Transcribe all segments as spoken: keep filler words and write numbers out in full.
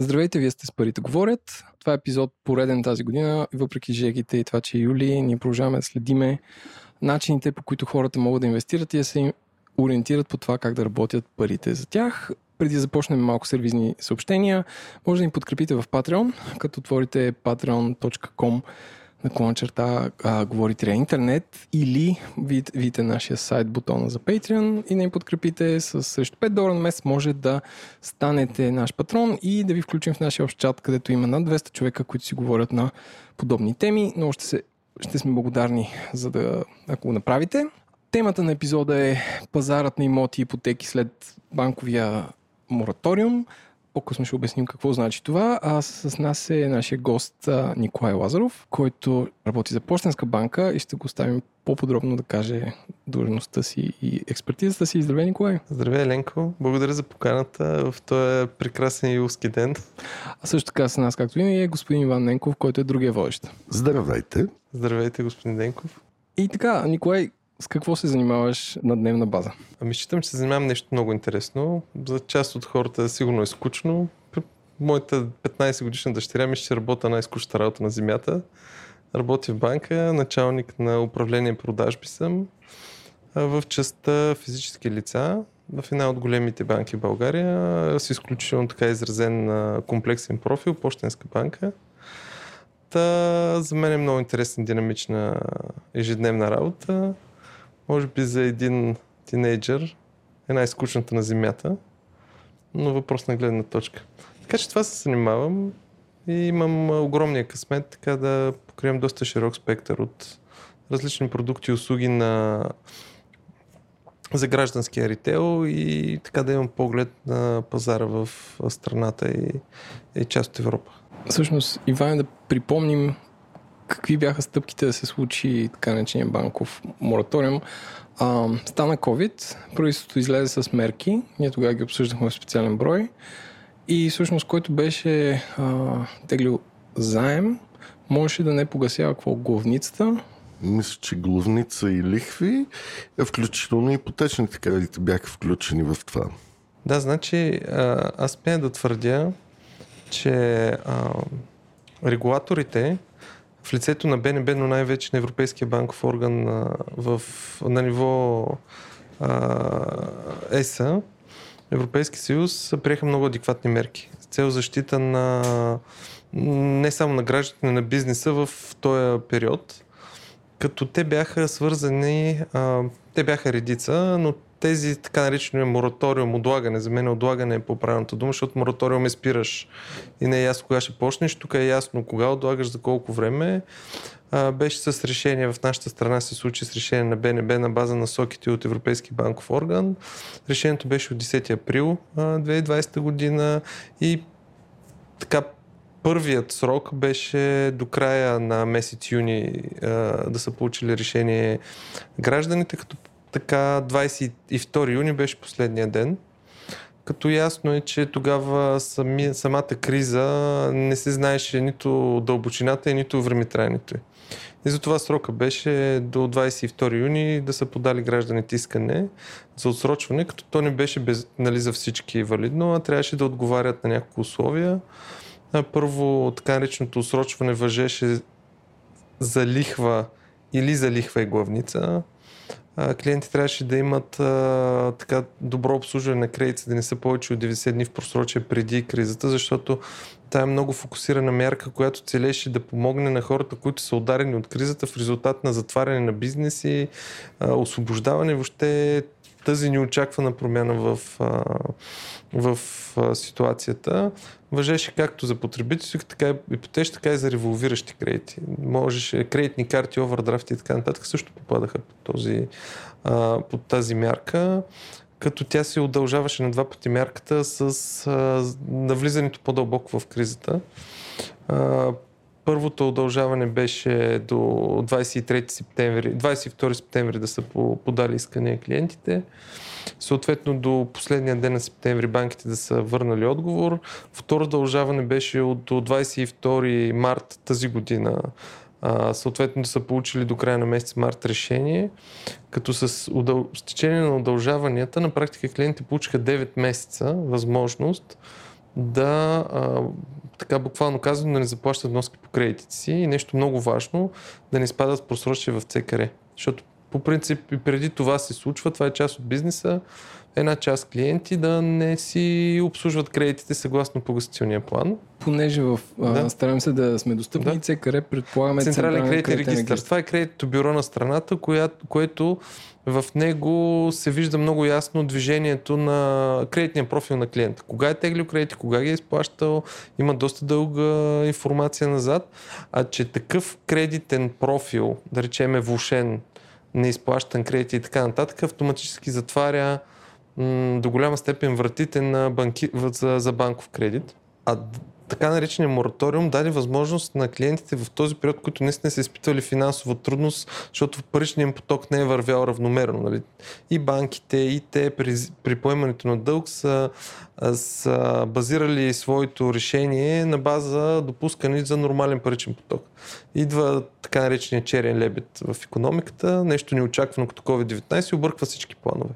Здравейте, вие сте с Парите говорят. Това е епизод пореден тази година, въпреки жегите и това, че е юли, ние продължаваме да следиме начините, по които хората могат да инвестират и да се ориентират по това как да работят парите за тях. Преди да започнем малко сервизни съобщения, може да ни подкрепите в Patreon, като отворите patreon точка com на клон черта говорите интернет или вид, видите нашия сайт бутона за Patreon и да ни подкрепите с срещу пет долара на месец. Може да станете наш патрон и да ви включим в нашия общ чат, където има над двеста човека, които си говорят на подобни теми, но ще, се, ще сме благодарни, за да, ако го направите. Темата на епизода е пазарът на имоти и ипотеки след банковия мораториум. По-късно ще обясним какво значи това. А с нас е нашия гост Николай Лазаров, който работи за Пощенска банка и ще го оставим по-подробно да каже длъжността си и експертизата си. Здравей, Николай! Здравей, Ленко! Благодаря за поканата в този прекрасен юлски ден. А също така с нас, както винаги, е господин Иван Ленков, който е другия водещ. Здравейте! Здравейте, господин Ленков! И така, Николай, с какво се занимаваш на дневна база? Ами считам, че се занимавам нещо много интересно. За част от хората сигурно е скучно. Моята петнайсет годишна дъщеря ми ще работя най-скучната работа на земята. Работя в банка, началник на управление продажби съм в частта физически лица в една от големите банки в България с изключително така изразен комплексен профил, Пощенска банка. Та, за мен е много интересна, динамична ежедневна работа. Може би за един тинейджър е най-скучната на земята, но въпрос на гледна точка. Така че това се занимавам и имам огромния късмет така да покривам доста широк спектър от различни продукти и услуги на... за гражданския ритейл и така да имам поглед на пазара в страната и, и част от Европа. Всъщност, Иван, да припомним какви бяха стъпките да се случи така наречения банков мораториум. А, стана COVID, правителството излезе с мерки, ние тогава ги обсъждахме в специален брой и всъщност който беше а, теглил заем, можеше да не погасява какво главницата. Мисля, че главница и лихви, включително ипотечните кредити бяха включени в това. Да, значи а, аз смея да твърдя, че а, регулаторите в лицето на Б Н Б, но най-вече на Европейския банков орган а, в, на ниво ЕС-а, Европейски съюз, приеха много адекватни мерки с цел защита на не само на гражданите, но на бизнеса в този период. Като те бяха свързани, а, те бяха редица, но тези така наречени мораториум, отлагане, за мен отлагане е по-правилната дума, защото мораториум е спираш и не е ясно кога ще почнеш, тук е ясно кога отлагаш, за колко време. А, беше с решение, в нашата страна се случи с решение на Б Н Б на база на насоките от Европейски банков орган. Решението беше от десети април двайсета година и така първият срок беше до края на месец юни а, да са получили решение гражданите, като така двайсет и втори юни беше последния ден, като ясно е, че тогава сами, самата криза не се знаеше нито дълбочината, нито времетраенето. И затова срока беше до двайсет и втори юни да са подали гражданите искане за отсрочване, като то не беше без, нали, за всички валидно, а трябваше да отговарят на няколко условия. Първо, така нареченото отсрочване важеше за лихва или за лихва и главница. Клиенти трябваше да имат а, така добро обслужване на кредита, да не са повече от деветдесет дни в просрочие преди кризата, защото тая е много фокусирана мярка, която целеше да помогне на хората, които са ударени от кризата в резултат на затваряне на бизнеси, а, освобождаване, въобще тази неочаквана промяна в, а, в а, ситуацията. Важеше както за потребителите, така и ипотеч, така и за револвиращи кредити. Можеше кредитни карти, овердрафти и така нататък също попадаха под, този, а, под тази мярка, като тя се удължаваше на два пъти мярката с а, навлизането по-дълбоко в кризата. А, първото удължаване беше до двайсет и трети септември, двайсет и втори септември да са подали искания клиентите. Съответно до последния ден на септември банките да са върнали отговор. Второ удължаване беше от двайсет и втори март тази година. А, съответно да са получили до края на месец март решение, като с, удъл... с течение на удължаванията на практика клиентите получиха девет месеца възможност да, а, така буквално казвам, да не заплащат вноски по кредитите си и нещо много важно, да не спадат просрочие в ЦКР. Защото по принцип и преди това се случва, това е част от бизнеса, една част клиенти да не си обслужват кредитите съгласно погасителния план. Понеже в, да. а, старам се да сме достъпни и да. ЦКР предполагаме Централен кредитен регистър. Това е кредитното бюро на страната, коя, което в него се вижда много ясно движението на кредитния профил на клиента. Кога е теглил кредити, кога ги е изплащал, има доста дълга информация назад. А че такъв кредитен профил, да речем е влошен, неизплащан кредит и така нататък, автоматически затваря м- до голяма степен вратите на банки, за, за банков кредит. А така наречения мораториум даде възможност на клиентите в този период, които наистина са изпитвали финансова трудност, защото паричният поток не е вървял равномерно. Нали? И банките, и те при, при поемането на дълг са, са базирали своето решение на база допускане за нормален паричен поток. Идва така наречения черен лебед в икономиката, нещо неочаквано като ковид деветнайсет и обърква всички планове.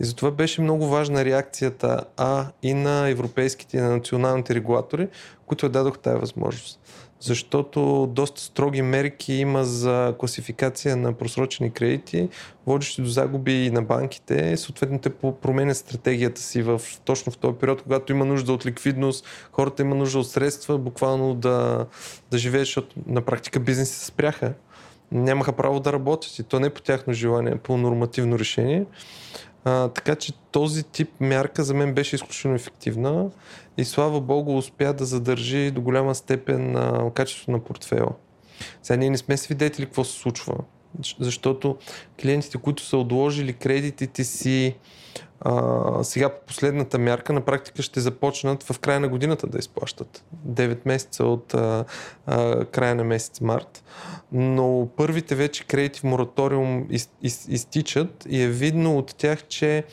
И затова беше много важна реакцията а и на европейските и на националните регулатори, които дадох тая възможност. Защото доста строги мерки има за класификация на просрочени кредити, водещи до загуби на банките. Съответно те променят стратегията си в, точно в този период, когато има нужда от ликвидност, хората има нужда от средства, буквално да, да живеят, защото на практика бизнеси се спряха. Нямаха право да работят и то не по тяхно желание, по нормативно решение. А, така че този тип мярка за мен беше изключително ефективна и слава богу успя да задържи до голяма степен а, качеството на портфейла. Сега ние не сме свидетели какво се случва, защото клиентите, които са отложили кредитите си а, сега по последната мярка, на практика ще започнат в края на годината да изплащат. девет месеца от а, а, края на месец март. Но първите вече кредити в мораториум из, из, изтичат и е видно от тях, че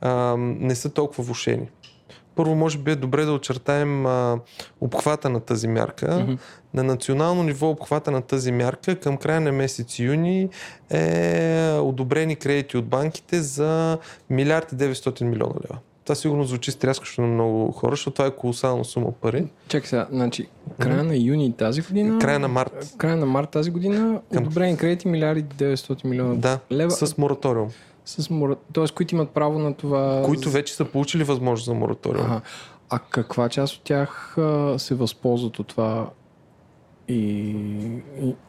а, не са толкова влошени. Първо, може би е добре да очертаем а, обхвата на тази мярка. Mm-hmm. На национално ниво обхвата на тази мярка към края на месец юни е одобрени кредити от банките за милиард и деветстотин милиона лева. Това сигурно звучи стряскащо на много хора, защото това е колосална сума пари. Чакай сега, значи края mm-hmm. на юни тази година? Края на март. Края на март тази година към... одобрени кредити милиард и деветстотин милиона да, лева. Да, с мораториум. С мора... Тоест, които имат право на това... Които вече са получили възможност за мораториум. Ага. А каква част от тях а, се възползват от това? И...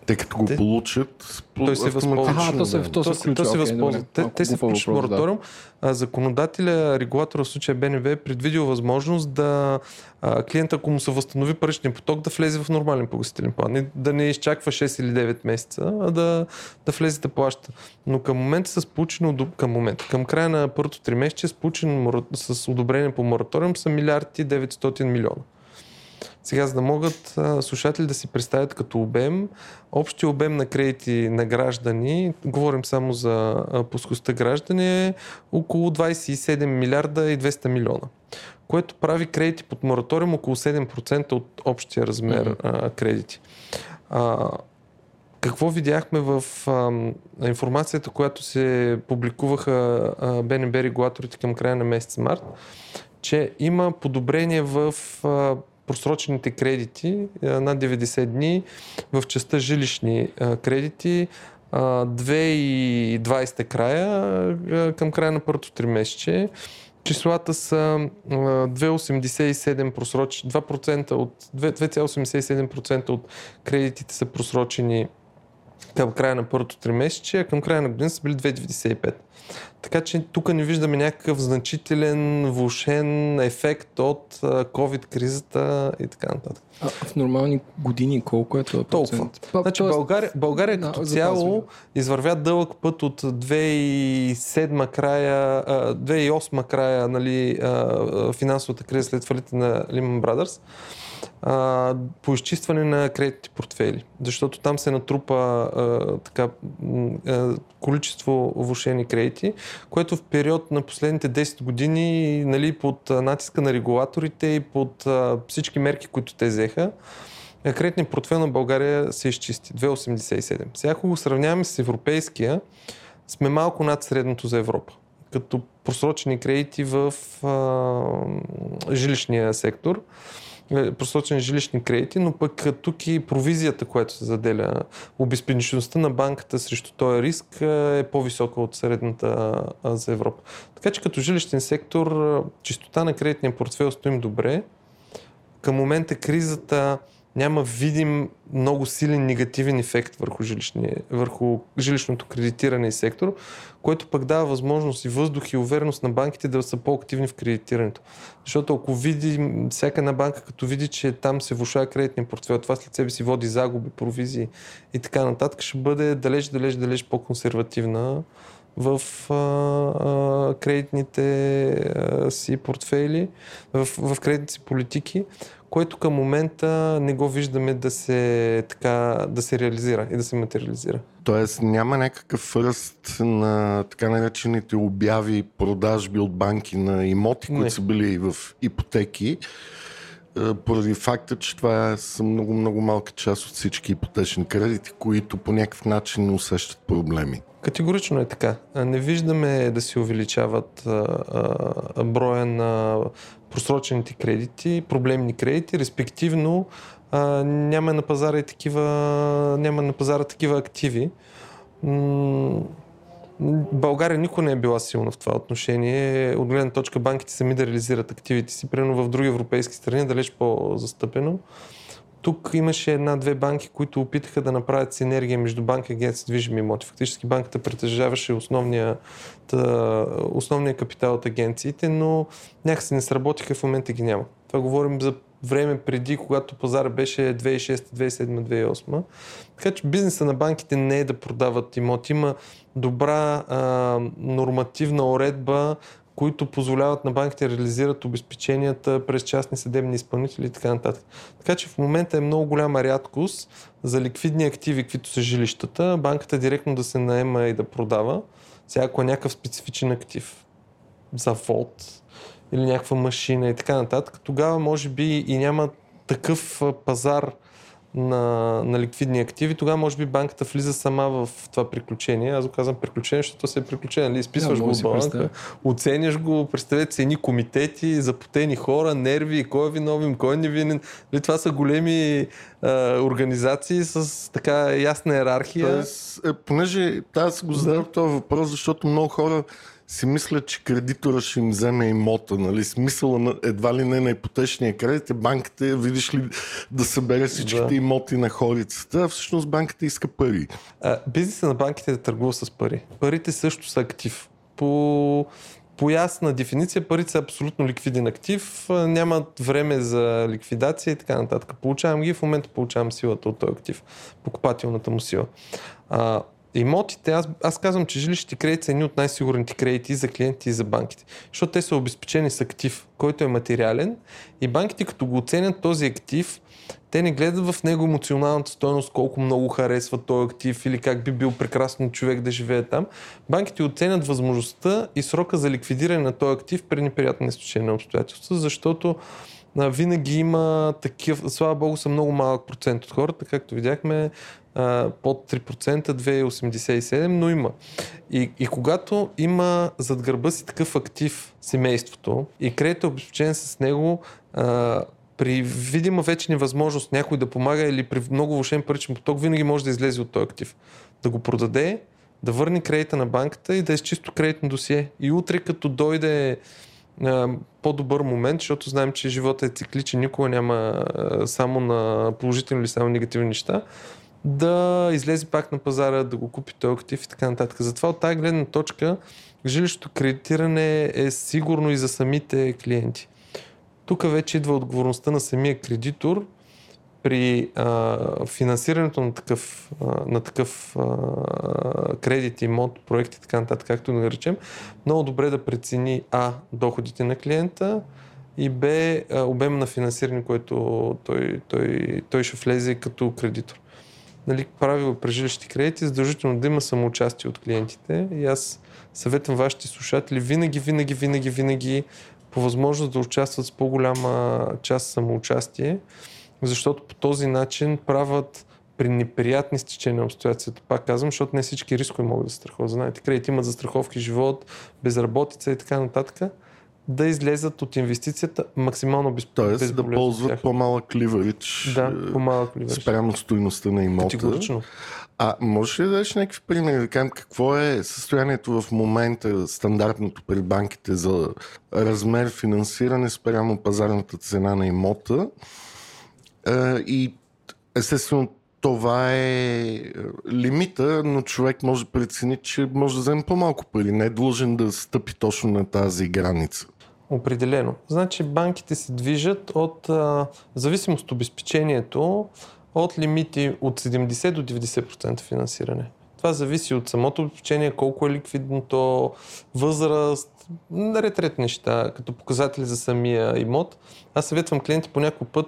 Те като го те... получат... Той се възползва. Аха, то се, да. то се, то се, то се okay, възползват. Те, те се включат въпрос, мораториум. Да. Законодателя, регулатора в случая Б Н Б е предвидил възможност да а, клиента, ако му се възстанови паричния поток, да влезе в нормален погасителен план. И да не изчаква шест или девет месеца, а да, да влезе да плаща. Но към момента с получено, към момента, към края на първото тримесечие с получено с одобрение по мораториум са милиард и деветстотин милиона. Сега, за да могат а, слушатели да си представят като обем, общия обем на кредити на граждани, говорим само за плоскостта граждани, е около двайсет и седем милиарда и двеста милиона, което прави кредити под мораториум около седем процента от общия размер а, кредити. А, какво видяхме в а, информацията, която се публикуваха а, Б Н Б регулаторите към края на месец март, че има подобрение в а, просрочените кредити над деветдесет дни, в частта жилищни кредити две хиляди и двайсета края към края на първото тримесечие. Числата са две цяло осемдесет и седем процента от кредитите са просрочени към края на първото тримесечие, а към края на година са били две цяло деветдесет и пет процента. Така че тук не виждаме някакъв значителен влошен ефект от COVID-кризата и така нататък. А в нормални години колко е това процент? Толкова. Значи, България, България да, като цяло извървя дълъг път от две хиляди и седма края, две хиляди и осма края, нали, финансовата криза след фалита на Лиман Брадърс, по изчистване на кредитни портфели, защото там се натрупа а, така, а, количество влошени кредити, което в период на последните десет години, нали, под натиска на регулаторите и под а, всички мерки, които те взеха, кредитният портфел на България се изчисти. две цяло осемдесет и седем. Сега, ако го сравняваме с европейския, сме малко над средното за Европа. като просрочени кредити в а, жилищния сектор. Просрочени жилищни кредити, но пък тук и провизията, която се заделя, обезпечеността на банката срещу този риск е по-висока от средната за Европа. Така че като жилищен сектор, чистота на кредитния портфейл стоим добре. Към момента кризата няма видим много силен негативен ефект върху, жилищни, върху жилищното кредитиране и сектор, което пък дава възможност и въздух и увереност на банките да са по-активни в кредитирането. Защото ако види, всяка една банка като види, че там се влошава кредитния портфейл, това след себе си води загуби, провизии и така нататък, ще бъде далеч, далеч, далеч по-консервативна в а, а, кредитните а, си портфейли, в, в кредитните си политики, което към момента не го виждаме да се, така, да се реализира и да се материализира. Тоест няма някакъв ръст на така наречените обяви, продажби от банки на имоти, не, които са били в ипотеки, поради факта, че това са много-много малка част от всички ипотечни кредити, които по някакъв начин не усещат проблеми. Категорично е така. Не виждаме да се увеличават а, а, броя на просрочените кредити, проблемни кредити, респективно а, няма на пазара и такива, няма на пазара такива активи. М- България никога не е била силна в това отношение. От гледна точка банките сами да реализират активите си, примерно в други европейски страни, далеч по-застъпено. Тук имаше една-две банки, които опитаха да направят синергия между банка и Агенция за движими имоти. Фактически банката притежаваше основния, основния капитал от агенциите, но някакси не сработиха, в момента ги няма. Това говорим за време преди, когато пазара беше две хиляди и шеста, две хиляди и седма, две хиляди и осма. Така че бизнеса на банките не е да продават имоти. Има добра а, нормативна уредба, които позволяват на банките да реализират обезпеченията през частни съдебни изпълнители и така нататък. Така че в момента е много голяма рядкост за ликвидни активи, каквито са жилищата, банката директно да се наема и да продава, сега ако е някакъв специфичен актив, завод или някаква машина и така нататък, тогава може би и няма такъв пазар на, на ликвидни активи, тогава може би банката влиза сама в това приключение. Аз го казвам приключение, защото се е приключение. Нали? Изписваш да, го от банка, оценяш го, представете си едни комитети, запотени хора, нерви, кой е виновен, кой е невинен. Нали? Това са големи а, организации с така ясна иерархия. Тоест, е, понеже аз го задавам този въпрос, защото много хора си мислят, че кредитора ще им вземе имота, нали? Смисъла на едва ли не на ипотечния кредит е банката, видиш ли, да събере всичките да. имоти на хорицата, а всъщност банката иска пари. А, бизнесът на банките е да търгува с пари. Парите също са актив. По, по ясна дефиниция парите са абсолютно ликвиден актив, нямат време за ликвидация и така нататък. Получавам ги и в момента получавам силата от този актив, покупателната му сила. А, Имотите, аз, аз казвам, че жилищните кредити са едни от най-сигурните кредити и за клиентите и за банките, защото те са обезпечени с актив, който е материален и банките като го оценят този актив, те не гледат в него емоционалната стойност, колко много харесва този актив или как би бил прекрасен човек да живее там. Банките оценят възможността и срока за ликвидиране на този актив при неприятни случаи на обстоятелства, защото винаги има такива, слава богу, са много малък процент от хората, както видяхме, под три процента, две цяло осемдесет и седем, но има. И, и когато има зад гърба си такъв актив семейството и кредитът е обезпечен с него, а, при видима вече невъзможност някой да помага или при много влошен паричен поток, винаги може да излезе от този актив. Да го продаде, да върне кредита на банката и да е с чисто кредитно досие. И утре като дойде по-добър момент, защото знаем, че живота е цикличен, никога няма само на положителни или само негативни неща, да излезе пак на пазара, да го купи този актив и така нататък. Затова от тази гледна точка жилищното кредитиране е сигурно и за самите клиенти. Тук вече идва отговорността на самия кредитор при а, финансирането на такъв, а, на такъв а, кредит, имот, проект и така нататък, както да речем, много добре да прецени а. доходите на клиента и б. обем на финансиране, който той, той, той ще влезе като кредитор. Нали, правило при жилищни кредити, задължително да има самоучастие от клиентите и аз съветвам вашите слушатели винаги, винаги, винаги, винаги по възможност да участват с по-голяма част самоучастие, защото по този начин правят при неприятни стечения обстоятелствата, пак казвам, защото не всички рискове могат да застраховат. Знаете, кредити имат застраховки, живот, безработица и така нататък, да излезат от инвестицията максимално безплатно. Тоест да ползват по-малък ливъридж, да, по-малък ливъридж спрямо стойността на имота. Категорично. А може ли да дадеш някакви примери, да кажем какво е състоянието в момента стандартното пред банките за размер финансиране спрямо пазарната цена на имота? И естествено това е лимита, но човек може да прецени, че може да вземе по-малко пари. Не е длъжен да стъпи точно на тази граница. Определено. Значи банките се движат от, в зависимост от обезпечението, от лимити от седемдесет до деветдесет процента финансиране. Това зависи от самото обезпечение, колко е ликвидното, възраст, наред ред неща, като показатели за самия имот. Аз съветвам клиенти по някой път,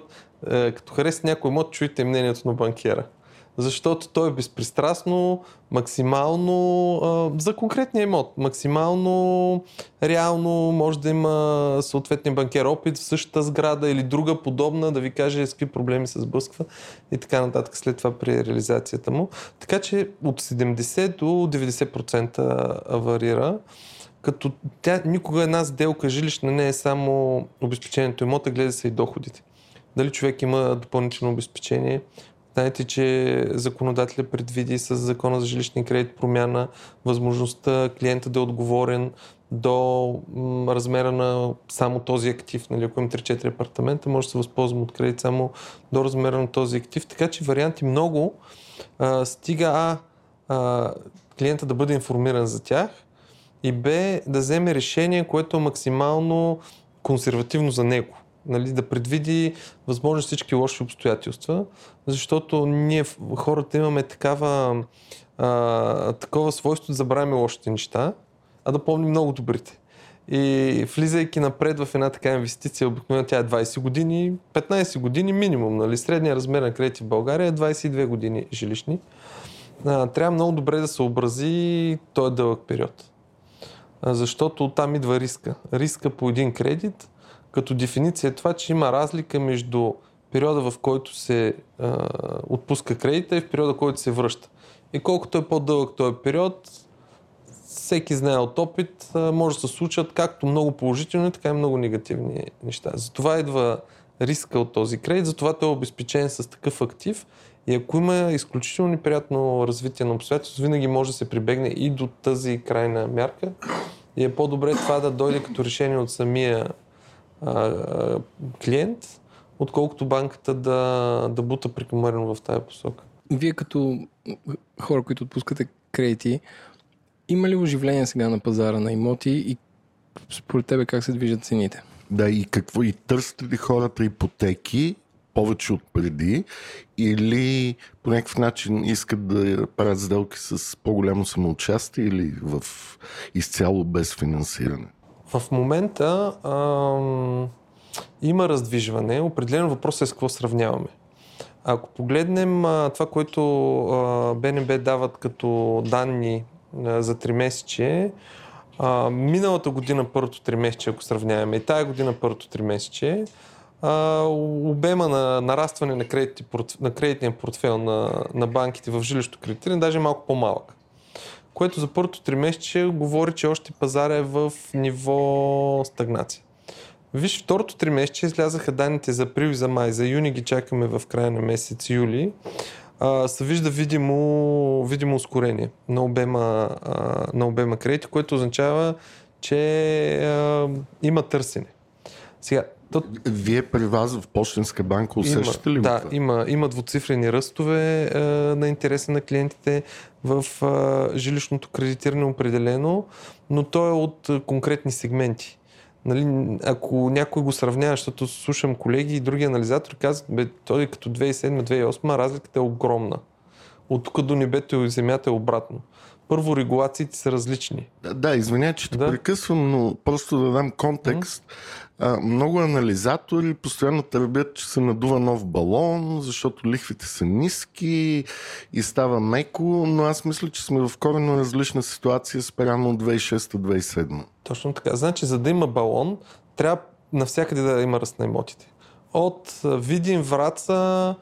като харесате някой имот, чуйте мнението на банкера. Защото той е безпристрастно, максимално за конкретния имот, максимално реално може да има съответния банкер опит в същата сграда или друга подобна, да ви каже с какви проблеми се сблъсква и така нататък след това при реализацията му. Така че от седемдесет до деветдесет процента варира. Като тя, никога една сделка жилищна не е само обезпечението имота, гледа се и доходите. Дали човек има допълнително обезпечение. Знаете, че законодателя предвиди с Закона за жилищния кредит промяна възможността клиента да е отговорен до размера на само този актив. Нали, ако има три-четири апартамента, може да се възползвам от кредит само до размера на този актив. Така че варианти много. А, стига а, а клиента да бъде информиран за тях и б, да вземе решение, което е максимално консервативно за него. Нали, да предвиди възможно всички лоши обстоятелства, защото ние хората имаме такава, а, такова свойство да забравяме лошите неща, а да помним много добрите. И влизайки напред в една така инвестиция, обикновено тя е двайсет години, петнайсет години минимум. Нали? Средният размер на кредити в България е двайсет и две години жилищни. А, трябва много добре да съобрази този дълъг период, а, защото там идва риска. Риска по един кредит, като дефиниция е това, че има разлика между периода, в който се а, отпуска кредита и в периода, в който се връща. И колкото е по-дълъг този период, всеки знае от опит, а, може да се случат както много положителни, така и много негативни неща. Затова идва риска от този кредит, затова той е обезпечен с такъв актив и ако има изключително неприятно развитие на обстоятелството, винаги може да се прибегне и до тази крайна мярка и е по-добре това да дойде като решение от самия клиент, отколкото банката да, да бута прекомерно в тази посока. Вие като хора, които отпускате кредити, има ли оживление сега на пазара на имоти и според тебе как се движат цените? Да, и какво, и търсят ли хората ипотеки повече от преди или по някакъв начин искат да правят сделки с по-голямо самоучастие или в изцяло без финансиране? В момента ам, има раздвижване. Определено въпросът е с какво сравняваме. Ако погледнем а, това, което а, Б Н Б дават като данни а, за тримесечие, а, миналата година първото тримесечие, ако сравняваме, и тая година първото тримесечие, а, обема на нарастване на, кредити, на кредитния портфел на, на банките в жилищното кредитиране даже е малко по-малък. Което за първото тримесечие говори, че още пазар е в ниво стагнация. Виж, второто тримесечие излязаха данните за април и за май, за юни ги чакаме в края на месец юли, а, се вижда видимо, видимо ускорение на обема, а, на обема кредити, което означава, че а, има търсене. Сега, тот... Вие при вас в Пощенска банка усещате ли? Да, има, има двуцифрени ръстове а, на интереса на клиентите в а, жилищното кредитиране определено, но то е от а, конкретни сегменти. Нали, ако някой го сравнява, защото слушам колеги и други анализатори казват, бе, той като две хиляди и седма две хиляди и осма разликата е огромна. От тук до небето и земята е обратно. Първо, регулациите са различни. Да, да, извиня, че те да. прекъсвам, но просто да дам контекст. Mm-hmm. А, много анализатори постоянно търбят, че се надува нов балон, защото лихвите са ниски и става меко, но аз мисля, че сме в коренно различна ситуация спрямо две хиляди и шеста две хиляди и седма. Точно така. Значи, за да има балон, трябва навсякъде да има ръст на имотите. От Видин, Враца,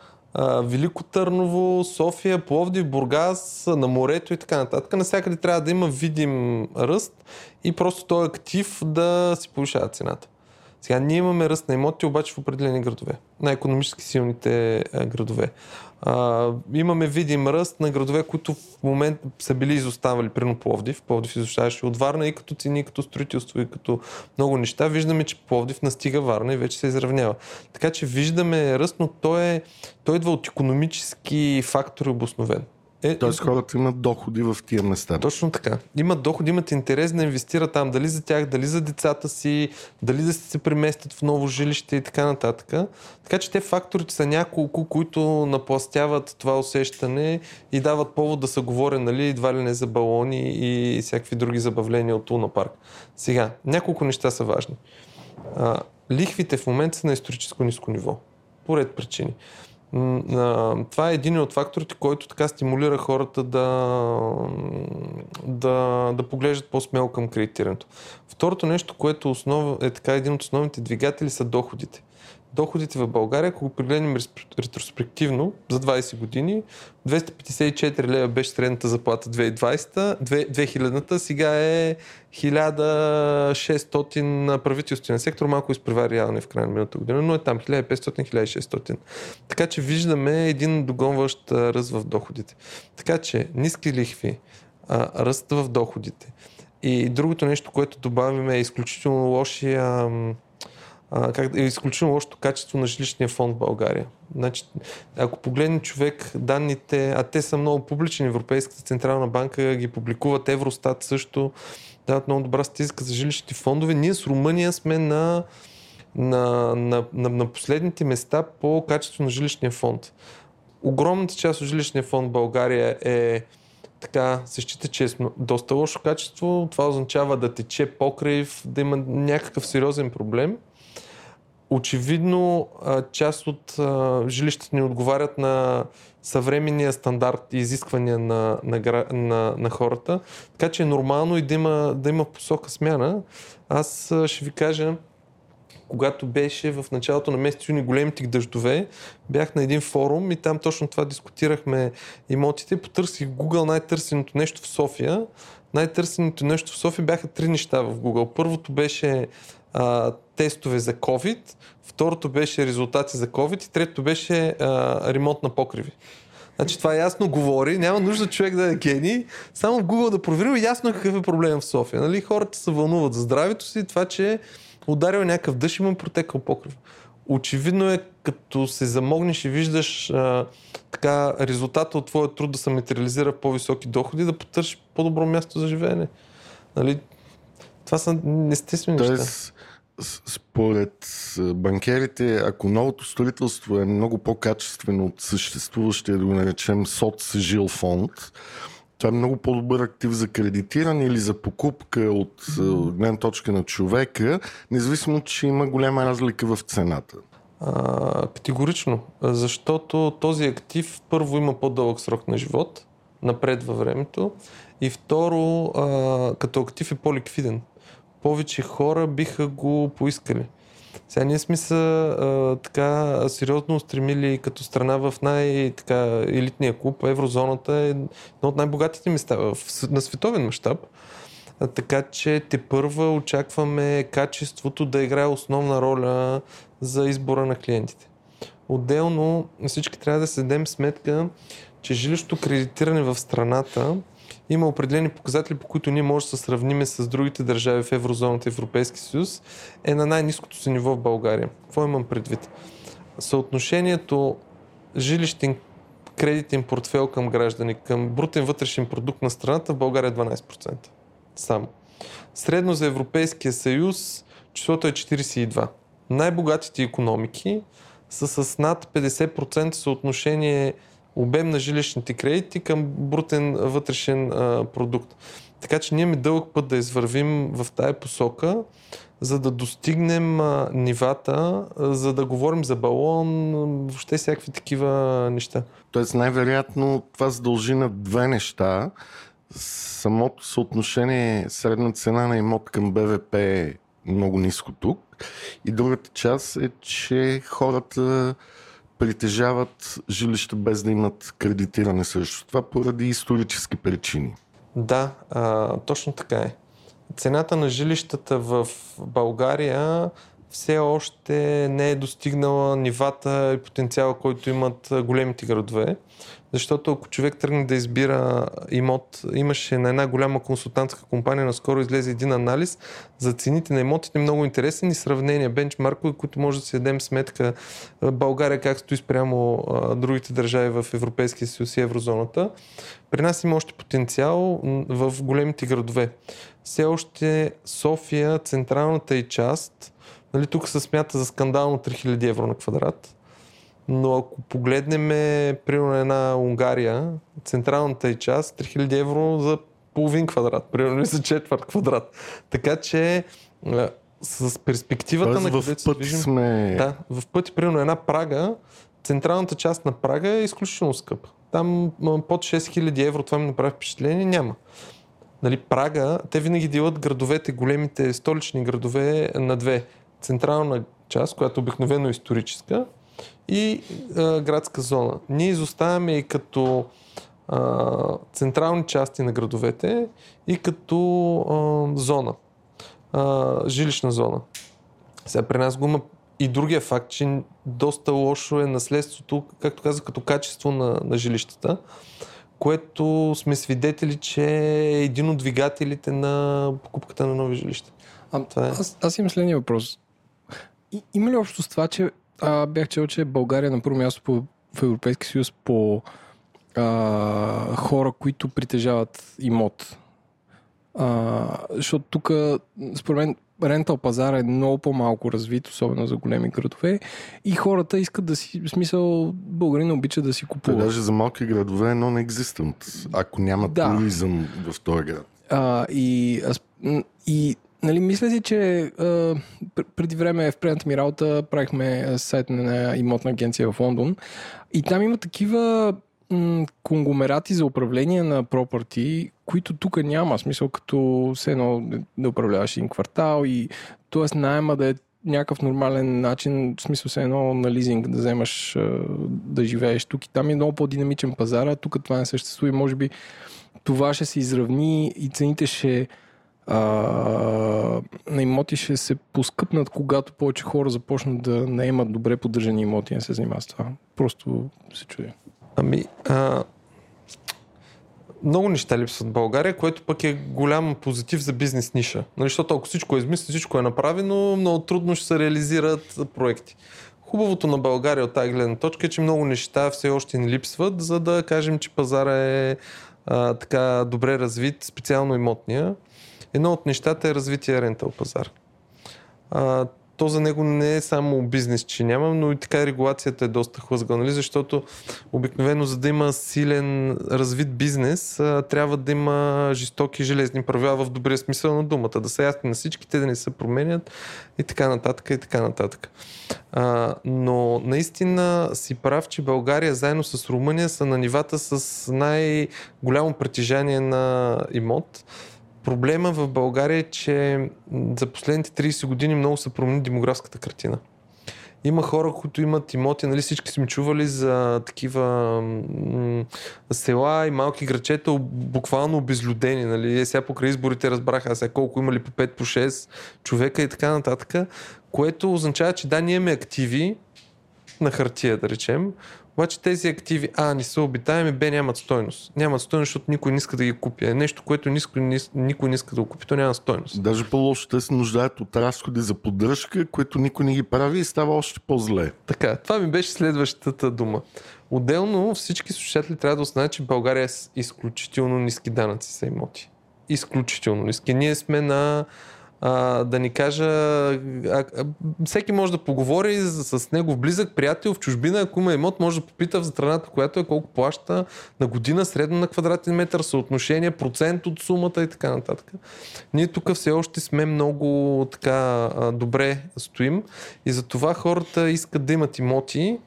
Велико Търново, София, Пловдив, Бургас, на морето и така нататък. Насякъде трябва да има видим ръст и просто той актив да си повишава цената. Сега ние имаме ръст на имоти, обаче в определени градове, на икономически силните градове. А, имаме видим ръст на градове, които в момент са били изоставали, примерно Пловдив. Пловдив изоставаше от Варна и като цени, и като строителство, и като много неща. Виждаме, че Пловдив настига Варна и вече се изравнява. Така че виждаме ръст, но той, е, той идва от икономически фактори обосновен. Е, Тоест хората имат доходи в тия места. Точно така. Имат доходи, имат интерес да инвестират там. Дали за тях, дали за децата си, дали да се преместят в ново жилище и така нататък. Така че те факторите са няколко, които напластяват това усещане и дават повод да се говори, нали, едва ли не за балони и всякакви други забавления от Луна парк. Сега, няколко неща са важни. А, лихвите в момента са на историческо ниско ниво. По ред причини. Това е един от факторите, който така стимулира хората да, да, да поглеждат по-смело към кредитирането. Второто нещо, което основ, е така един от основните двигатели, са доходите. Доходите в България, ако го прегледнем ретроспективно, за двайсет години, двеста петдесет и четири лева беше средната заплата две хиляди и двайсета, сега е хиляда и шестстотин на правителствения сектор, малко изпревари реално в края на миналата година, но е там хиляда и петстотин до хиляда и шестстотин. Така че виждаме един догонващ ръст в доходите. Така че ниски лихви, ръст в доходите. И другото нещо, което добавяме, е изключително лошия... Как, е изключително лошото качество на жилищния фонд в България. Значи, ако погледне човек данните, а те са много публични, Европейската централна банка ги публикуват, Евростат също дават много добра статистика за жилищните фондове. Ние с Румъния сме на, на, на, на, на последните места по качество на жилищния фонд. Огромната част от жилищния фонд в България е така, се счита, че е доста лошо качество. Това означава да тече покрив, да има някакъв сериозен проблем. Очевидно, част от жилищата ни отговарят на съвременния стандарт и изисквания на, на, на, на хората, така че е нормално и да има, да има посока смяна. Аз ще ви кажа, когато беше в началото на месец юни големите дъждове, бях на един форум и там точно това дискутирахме имотите. Потърсих Google най-търсеното нещо в София. Най-търсеното нещо в София бяха три неща в Google. Първото беше а, тестове за COVID, второто беше резултати за COVID и трето беше а, ремонт на покриви. Значи това ясно говори, няма нужда човек да е гений, само в Google да проверим ясно какъв е проблем в София. Нали? Хората се вълнуват за здравето си и това, че ударил някакъв дъжд, има протекал покрив. Очевидно е, като се замогнеш и виждаш а, така резултата от твоя труд да се материализира в по-високи доходи, да потърсиш по-добро място за живеене. Нали? Това са естествени неща. Тоест, според банкерите, ако новото строителство е много по-качествено от съществуващия, да го наречем соцжилищен фонд, това е много по-добър актив за кредитиране или за покупка от гледна точка на човека, независимо, че има голяма разлика в цената. А, категорично, защото този актив първо има по-дълъг срок на живот, напред във времето, и второ, а, като актив е по-ликвиден. Повече хора биха го поискали. Сега ние сме са а, така сериозно устремили като страна в най-елитния клуб. Еврозоната е едно от най-богатите места в, на световен мащаб. Така че тепърва очакваме качеството да играе основна роля за избора на клиентите. Отделно всички трябва да се дадем сметка, че жилищното кредитиране в страната има определени показатели, по които ние може да се сравниме с другите държави в Еврозоната и Европейски съюз, е на най-ниското си ниво в България. Какво имам предвид? Съотношението жилищен кредитен портфел към граждани, към брутен вътрешен продукт на страната в България е дванайсет процента. Само. Средно за Европейския съюз числото е четирийсет и два процента. Най-богатите икономики са с над петдесет процента съотношение обем на жилищните кредити към брутен вътрешен а, продукт. Така че ние имаме дълъг път да извървим в тая посока, за да достигнем а, нивата, а, за да говорим за балон, въобще всякакви такива неща. Тоест най-вероятно това се дължи на две неща. Самото съотношение средна цена на имот към Б В П е много ниско тук. И другата част е, че хората притежават жилища без да имат кредитиране срещу това поради исторически причини. Да, а, точно така е. Цената на жилищата в България все още не е достигнала нивата и потенциала, който имат големите градове. Защото ако човек тръгне да избира имот, имаше на една голяма консултантска компания, наскоро излезе един анализ за цените на имотите, много интересен и сравнения, бенчмаркове, които може да си дадем сметка България как стои спрямо а, другите държави в Европейския съюз и еврозоната. При нас има още потенциал в големите градове. Все още София, централната и част, нали, тук се смята за скандално три хиляди евро на квадрат. Но ако погледнем, примерно една Унгария, централната и част, три хиляди евро за половин квадрат, примерно за четвърт квадрат. Така че с перспективата Тоест, на където се движим... Сме... Да, в пъти, примерно една Прага, централната част на Прага е изключително скъпа. Там под шест хиляди евро, това ми направи впечатление, няма. Нали, Прага, те винаги делят градовете, големите столични градове на две. Централна част, която обикновено е историческа, и а, градска зона. Ние изоставяме и като а, централни части на градовете и като а, зона, а, жилищна зона. Сега при нас го има и другия факт, че доста лошо е наследството, както казах, като качество на, на жилищата, което сме свидетели, че е един от двигателите на покупката на нови жилища. А, това е. аз, аз имам следния въпрос. И, има ли общо с това, че А, бях чел, че България на първо място по, в Европейския съюз по а, хора, които притежават имот. А, защото тук, според мен, рентал пазар е много по-малко развит, особено за големи градове. И хората искат да си, в смисъл, българина обича да си купува. Даже за малки градове е non-existent, ако няма да. туризъм в този град. А, и... и Нали, мисля си, че а, преди време в предната ми работа правихме сайт на имотна агенция в Лондон и там има такива м- конгломерати за управление на пропърти, които тук няма. Смисъл, като все едно да управляваш един квартал и т.е. наема да е някакъв нормален начин, в смисъл все едно на лизинг да вземаш а, да живееш тук и там е много по-динамичен пазар, а тук това не съществува и може би това ще се изравни и цените ще Uh, на имоти ще се поскъпнат, когато повече хора започнат да наемат добре поддържани имоти, не се занимават с това. Просто се чудя. Ами, а, много неща липсват в България, което пък е голям позитив за бизнес ниша. Нали, защото ако всичко е измислено, всичко е направено, много трудно ще се реализират проекти. Хубавото на България от тази гледна точка е, че много неща все още ни липсват, за да кажем, че пазара е а, така добре развит, специално имотния. Едно от нещата е развитие рентал пазар. А, то за него не е само бизнес, че нямам, но и така регулацията е доста хлъзга, нали? Защото обикновено за да има силен развит бизнес, а, трябва да има жестоки железни правила в добрия смисъл на думата, да са ясни на всички, те да не се променят и така нататък и така нататък. А, но наистина си прав, че България заедно с Румъния са на нивата с най-голямо притежание на имот. Проблема в България е, че за последните трийсет години много се промени демографската картина. Има хора, които имат имоти, нали всички сме чували за такива м- села и малки грачета, буквално обезлюдени. Нали. Сега покрай изборите разбраха, сега колко имали по пет, по шест човека и така нататък, което означава, че да, ние имаме активи на хартия, да речем, обаче тези активи А не са обитаеми, Б нямат стойност. Нямат стойност, защото никой не иска да ги купи. Е нещо, което никой не иска да го купи, то няма стойност. Даже по-лошо, те се нуждаят от разходи за поддръжка, което никой не ги прави и става още по-зле. Така, това ми беше следващата дума. Отделно всички слушатели трябва да осъзнаят, че България е с изключително ниски данъци за имоти. Изключително ниски. Ние сме на... А, да ни кажа, а, всеки може да поговори с, с негов близък приятел в чужбина, ако има имот, може да попита в страната, която е колко плаща на година, средно на квадратен метър, съотношение, процент от сумата и така нататък. Ние тук все още сме много така добре стоим и затова хората искат да имат имоти,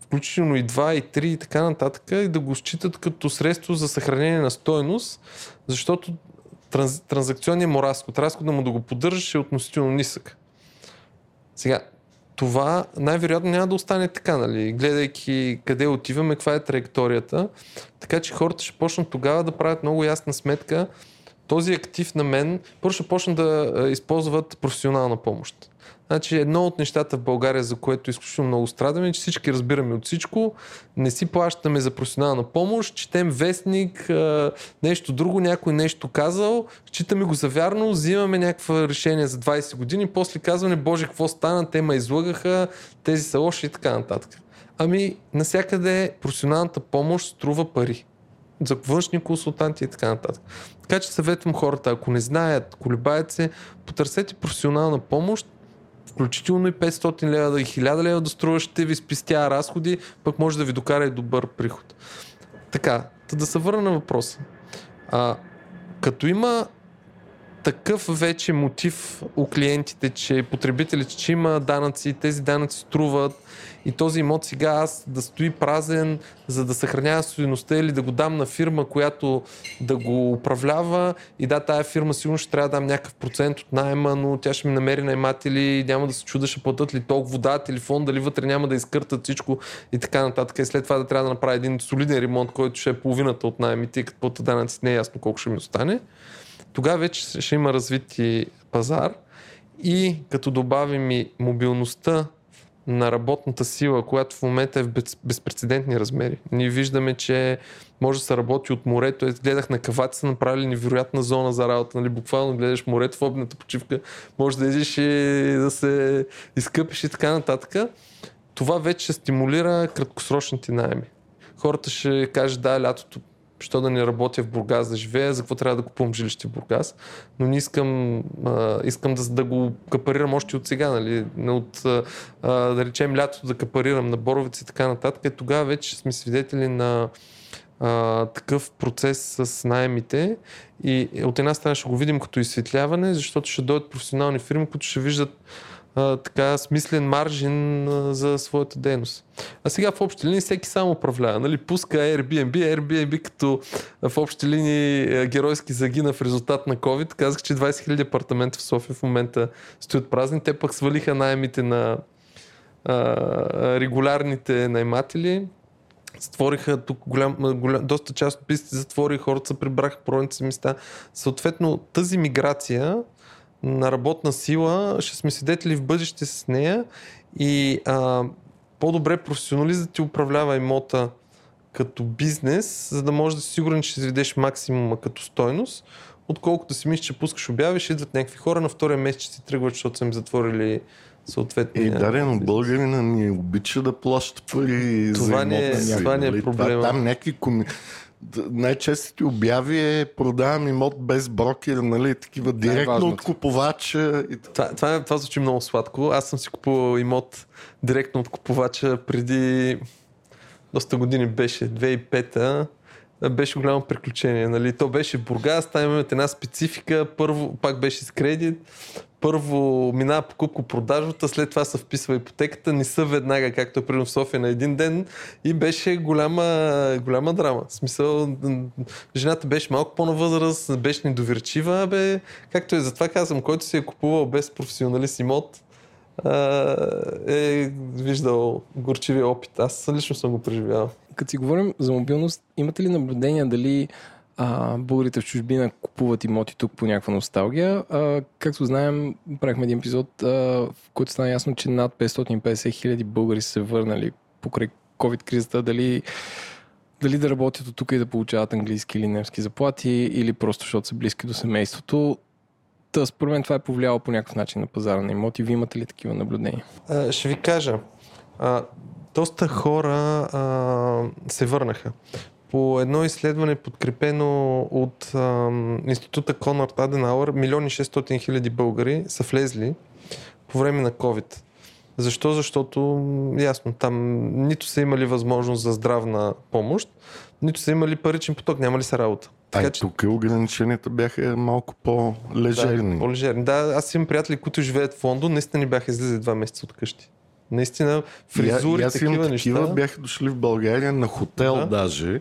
включително и два, и три и така нататък, и да го считат като средство за съхранение на стойност, защото Транз, транзакционния му разход, разходът му да го поддържаш е относително нисък. Сега, това най-вероятно няма да остане така, нали? Гледайки къде отиваме, каква е траекторията. Така че хората ще почнат тогава да правят много ясна сметка. Този актив на мен, първо ще почнат да използват професионална помощ. Значи едно от нещата в България, за което изключително много страдаме, е, че всички разбираме от всичко, не си плащаме за професионална помощ, четем вестник, нещо друго, някой нещо казал, считаме го за вярно, взимаме някакво решение за двайсет години, после казваме, боже, какво стана, те ме излъгаха, тези са лоши и така нататък. Ами, насякъде професионалната помощ струва пари. За външни консултанти и така нататък. Така че съветвам хората, ако не знаят, колебаят се, потърсете професионална помощ, включително и петстотин лева да и хиляда лева да струва, ще ви спестя разходи, пък може да ви докара и добър приход. Така, да се върна на въпроса. А, като има такъв вече мотив у клиентите, че потребителите, че има данъци, тези данъци струват и този имот сега аз да стои празен, за да съхранява стойността или да го дам на фирма, която да го управлява и да, тая фирма сигурно ще трябва да дам някакъв процент от найема, но тя ще ми намери найматели, няма да се чуда, ще платят ли ток, вода, телефон, дали вътре няма да изкъртат всичко и така нататък. И след това да трябва да направя един солиден ремонт, който ще е половината от наймите и като плата данъци не е ясно колко ще ми остане. Тогава вече ще има развити пазар и като добавим и мобилността на работната сила, която в момента е в безпрецедентни размери. Ние виждаме, че може да се работи от морето. Гледах на Каваци, са направили невероятна зона за работа. Нали? Буквално гледаш морето в обедната почивка, може да изиш и да се изкъпиш и така нататък. Това вече ще стимулира краткосрочните наеми. Хората ще кажат, да, лятото, що да не работя в Бургас да живея, за какво трябва да купувам жилище в Бургас, но не искам, а, искам да, да го капарирам още от сега, нали? От, а, да речем лятото да капарирам на Боровица и така нататък. И тогава вече сме свидетели на а, такъв процес с наемите и от една страна ще го видим като изсветляване, защото ще дойдат професионални фирми, които ще виждат а, така смислен маржин а, за своята дейност. А сега в общи линии всеки сам управлява. Нали? Пуска Airbnb, Airbnb като в общи линии геройски загина в резултат на COVID. Казах, че двайсет хиляди апартамента в София в момента стоят празни. Те пък свалиха наемите на а, регулярните найматели. Затвориха тук голям, голям, доста част от писти затвори, хората се прибраха проните си места. Съответно тази миграция на работна сила ще сме свидетели в бъдеще с нея и а, по-добре професионализът ти управлява имота като бизнес, за да можеш да си сигурен, че ще изведеш максимума като стойност, отколкото си мислиш, че пускаш обявиш, идват някакви хора, на втория месец ще си тръгват, защото са им затворили съответния... Е, да, но българина не обича да плаща пари това за имота. Е, това не е проблема. Там някакви... Коми... Най-честите обяви е продавам имот без брокер, нали, такива директно от купувача. Това, това, това звучи много сладко. Аз съм си купувал имот директно от купувача преди доста години беше, две хиляди и пета. Беше голямо приключение. Нали. То беше Бургас, там имаме една специфика. Първо, пак беше с кредит. Първо минава покупко-продажбата, след това се вписва ипотеката, не са веднага, както е примерно в София на един ден и беше голяма, голяма драма. В смисъл, жената беше малко по-навъзраст, беше недоверчива, бе, както е. Затова казвам, който си е купувал без професионалист имот, е виждал горчивия опит. Аз лично съм го преживявал. Като си говорим за мобилност, имате ли наблюдения дали А, българите в чужбина купуват имоти тук по някаква носталгия? А, както знаем, правихме един епизод, а, в който стана ясно, че над петстотин и петдесет хиляди българи са се върнали покрай COVID-кризата. Дали, дали да работят от тук и да получават английски или немски заплати, или просто защото са близки до семейството. Та, според мен това е повлияло по някакъв начин на пазара на имоти. Вие имате ли такива наблюдения? А, ще ви кажа. А, доста хора а, се върнаха. По едно изследване, подкрепено от а, института Конър-Таденауър, един милион и шестстотин хиляди българи са влезли по време на COVID. Защо? Защото, ясно, там нито са имали възможност за здравна помощ, нито са имали паричен поток, няма ли са работа. Така, а че... тук ограниченията бяха малко по-лежерни. Да, по-лежерни. Да, аз имам приятели, които живеят в Лондон, наистина ни бяха излизали два месеца от къщи. Наистина, фризури, я, такива, такива неща. Бяха дошли в България на хотел да. даже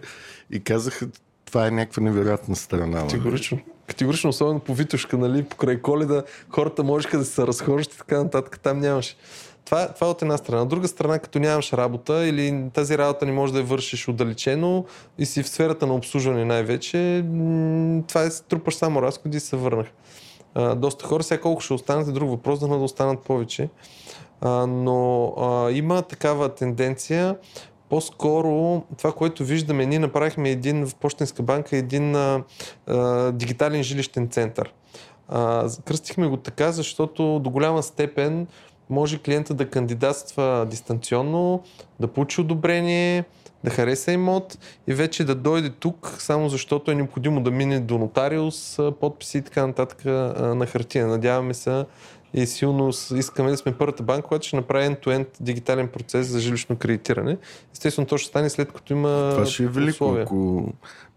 и казаха, това е някаква невероятна страна. Категорично. Категорично, особено по Витушка, нали, покрай Коледа, хората можеха да се разхождат и така нататък, там нямаше. Това, това е от една страна. От друга страна, като нямаш работа или тази работа не можеш да я вършиш отдалечено и си в сферата на обслужване най-вече, това е трупаш само разходи и се върнах. А, доста хора, сега колко ще останат е друг въпрос, да да останат повече. А, но а, има такава тенденция. По-скоро това, което виждаме, ние направихме един в Пощенска банка, един а, а, дигитален жилищен център. А, кръстихме го така, защото до голяма степен може клиента да кандидатства дистанционно, да получи одобрение, да хареса имот и вече да дойде тук, само защото е необходимо да мине до нотариус, подписи и така нататък на хартия. Надяваме се и силно искаме да сме първата банка, която ще направи end-to-end дигитален процес за жилищно кредитиране. Естествено, то ще стане след като има. Това ще е велико, ако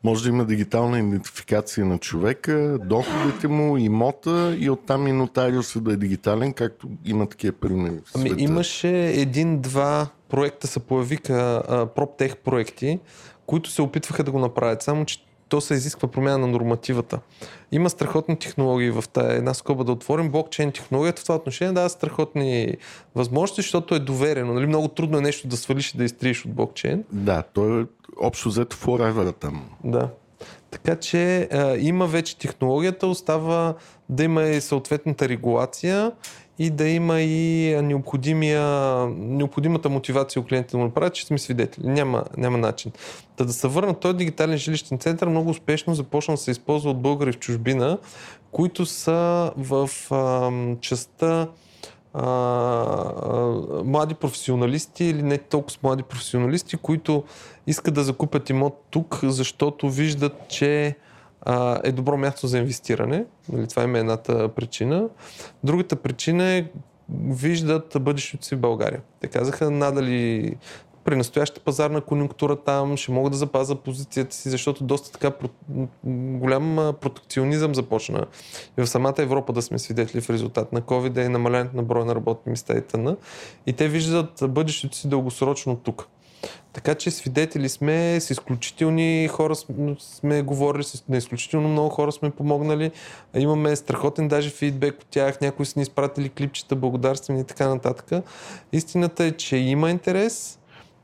може да има дигитална идентификация на човека, доходите му, имота и оттам и нотариуса да е дигитален, както има такива примери в света. Ами имаше един-два проекта се появиха, проптех проекти, които се опитваха да го направят, само че то се изисква промяна на нормативата. Има страхотни технологии в тая една скоба да отворим. Блокчейн технологията в това отношение дава страхотни възможности, защото е доверено. Нали? Много трудно е нещо да свалиш и да изтриеш от блокчейн. Да, то е общо взето forever там. Да. Така че а, има вече технологията, остава да има и съответната регулация и да има и необходимата мотивация у клиента да му направят, че сме свидетели. Няма, няма начин. Та да се върна, този дигитален жилищен център много успешно започна да се използва от българи в чужбина, които са в а, частта а, а, млади професионалисти или не толкова млади професионалисти, които искат да закупят имот тук, защото виждат, че е добро място за инвестиране. Това има едната причина. Другата причина е виждат бъдещето си в България. Те казаха, надали при настоящата пазарна конюнктура там ще могат да запазят позицията си, защото доста така голям протекционизъм започна. И в самата Европа да сме свидетели в резултат на COVID и намалянето на броя на работни места и т.н. И те виждат бъдещето си дългосрочно тук. Така че свидетели сме, с изключителни хора сме говорили, на изключително много хора сме помогнали. Имаме страхотен даже фидбек от тях, някои са ни изпратили клипчета, благодарствени и така нататък. Истината е, че има интерес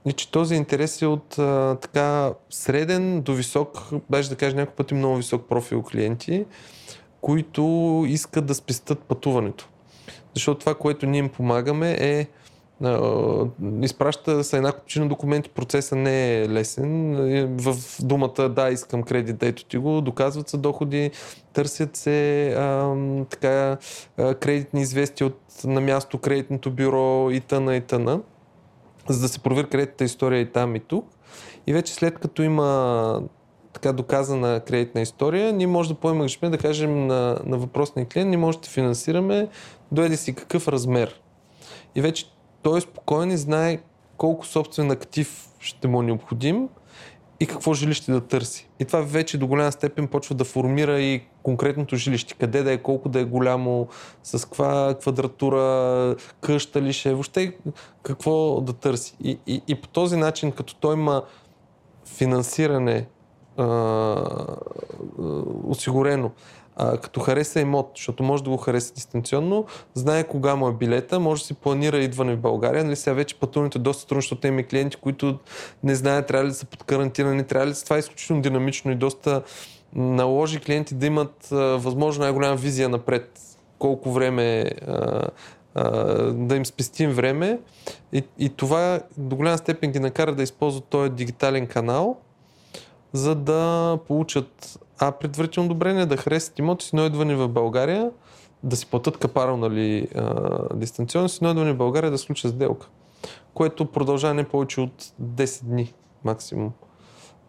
и че този интерес е от а, така среден до висок, даже да кажа няколко пъти много висок профил клиенти, които искат да спестят пътуването. Защото това, което ние им помагаме е изпраща са една купчина документи, процесът не е лесен. В думата да, искам кредит, дето ти го, доказват се доходи, търсят се а, така, а, кредитни известия от на място, кредитното бюро и тъна и тъна, за да се провери кредитната история и там и тук. И вече след като има така доказана кредитна история, ние може да поемем да кажем на, на въпросния клиент, ние може да финансираме, дойде си какъв размер. И вече той е спокоен и знае колко собствен актив ще му е необходим и какво жилище да търси. И това вече до голяма степен почва да формира и конкретното жилище. Къде да е, колко да е голямо, с каква квадратура, къща ли ще е, въобще какво да търси. И, и, и по този начин, като той има финансиране а, а, осигурено, А, като хареса имот, защото може да го хареса дистанционно, знае кога му е билета, може да си планира идване в България. Нали, сега вече пътуването е доста трудно, защото има клиенти, които не знаят, трябва ли да са под карантина, не трябва ли да са. Това е изключително динамично и доста наложи клиенти да имат а, възможно най-голяма визия напред. Колко време а, а, да им спестим време. И, и това до голяма степен ги накара да използват този дигитален канал, за да получат а предварително одобрение, да харесат имоти с едно идване в България, да си платят капарал, нали, дистанционно, с едно идване в България да случи сделка, което продължава не повече от десет дни максимум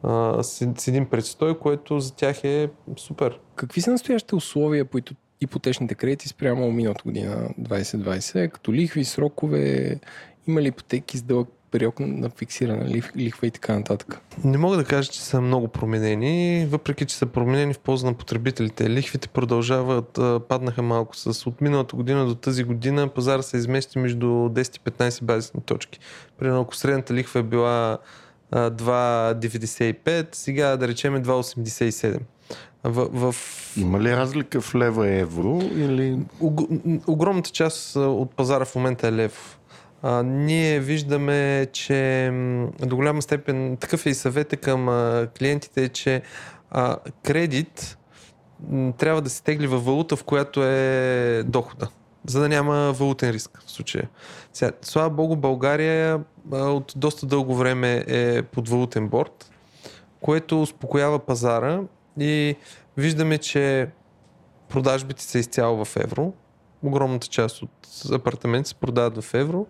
а, с, с един предстой, което за тях е супер. Какви са настоящите условия по ипотечните кредити спрямо миналата година двайсет двайсета, като лихви, срокове, има ли ипотеки с дълъг период на фиксиране, лихва и така нататък? Не мога да кажа, че са много променени, въпреки че са променени в полза на потребителите. Лихвите продължават, паднаха малко. С от миналата година до тази година пазара се измести между десет и петнайсет базисни точки. Примерно, ако средната лихва е била два цяло деветдесет и пет, сега да речем два цяло осемдесет и седем. В, в... Има ли разлика в лева-евро? Или... Огромната част от пазара в момента е лев. А, ние виждаме, че до голяма степен такъв е и съвета към а, клиентите, че а, кредит м, трябва да се тегли във валута, в която е дохода, за да няма валутен риск в случая. Сега, слава богу, България а, от доста дълго време е под валутен борд, което успокоява пазара и виждаме, че продажбите са изцяло в евро. Огромната част от апартаменти се продават в евро.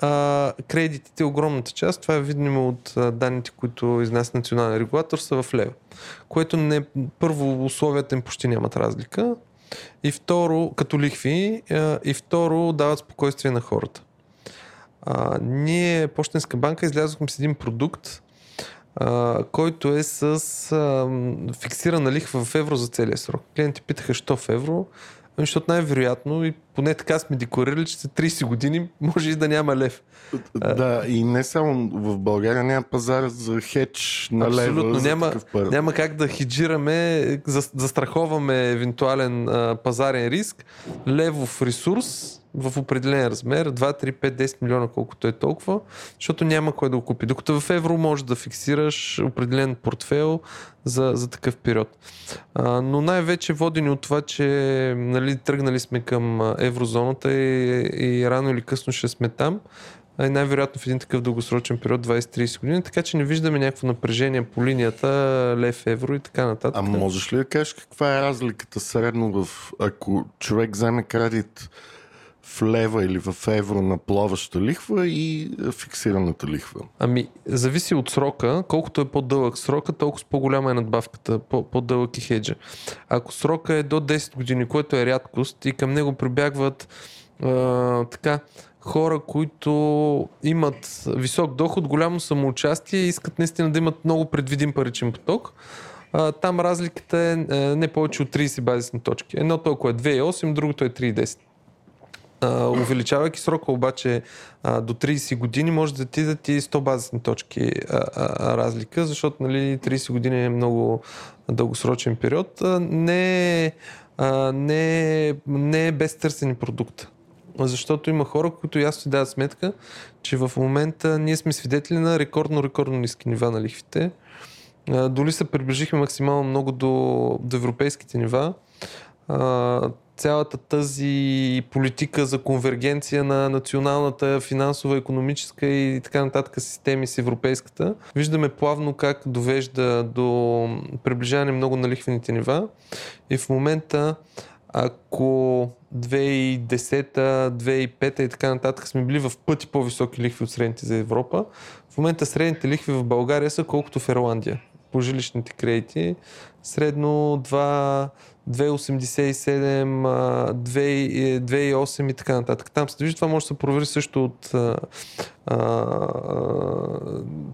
А, кредитите, огромната част, това е видно от данните, които изнася национален регулатор, са в лева. Което не, първо, условията им почти нямат разлика. И второ, като лихви, и второ, дават спокойствие на хората. А, ние, Пощенска банка, излязохме с един продукт, Uh, който е с uh, фиксирана лихва в евро за целия срок. Клиенти питаха, що в евро? Защото най-вероятно, и поне така сме декларирали, че след трийсет години може и да няма лев. Uh, да, и не само в България няма пазар за хедж на лева. Абсолютно, няма, няма как да хеджираме, застраховаме евентуален uh, пазарен риск. Левов ресурс в определен размер, два, три, пет, десет милиона, колкото е толкова, защото няма кой да го купи. Докато в евро можеш да фиксираш определен портфейл за, за такъв период. А, но най-вече водени от това, че нали, тръгнали сме към еврозоната и, и рано или късно ще сме там, а и най-вероятно в един такъв дългосрочен период, двайсет до трийсет години, така че не виждаме някакво напрежение по линията лев-евро и така нататък. А можеш ли да кажеш каква е разликата средно в, ако човек вземе кредит в лева или в евро на плаваща лихва и фиксираната лихва? Ами, зависи от срока. Колкото е по-дълъг срока, толкова по-голяма е надбавката, по-дълъг и хеджа. Ако срока е до десет години, което е рядкост, и към него прибягват а, така, хора, които имат висок доход, голямо самоучастие и искат наистина да имат много предвидим паричен поток, а, там разликата е не повече от трийсет базисни точки. Едно толкова е две цяло и осем, другото е три цяло и десет. Uh, увеличавайки срока обаче uh, до трийсет години, може да ти дадат и сто базисни точки uh, uh, разлика, защото нали, трийсет години е много дългосрочен период. Uh, не, uh, не, не е без търсени продукта. Защото има хора, които ясно си дават сметка, че в момента ние сме свидетели на рекордно-рекордно ниски нива на лихвите. Uh, дори се приближихме максимално много до, до европейските нива. Uh, цялата тази политика за конвергенция на националната финансова, економическа и така нататък системи с европейската. Виждаме плавно как довежда до приближаване много на лихвените нива и в момента, ако две хиляди и десета, две хиляди и пета и така нататък сме били в пъти по-високи лихви от средните за Европа, в момента средните лихви в България са колкото в Ирландия. По жилищните кредити, средно две цяло осемдесет и седем, две цяло осем и така нататък. Там се вижда, това може да се провери също от а, а,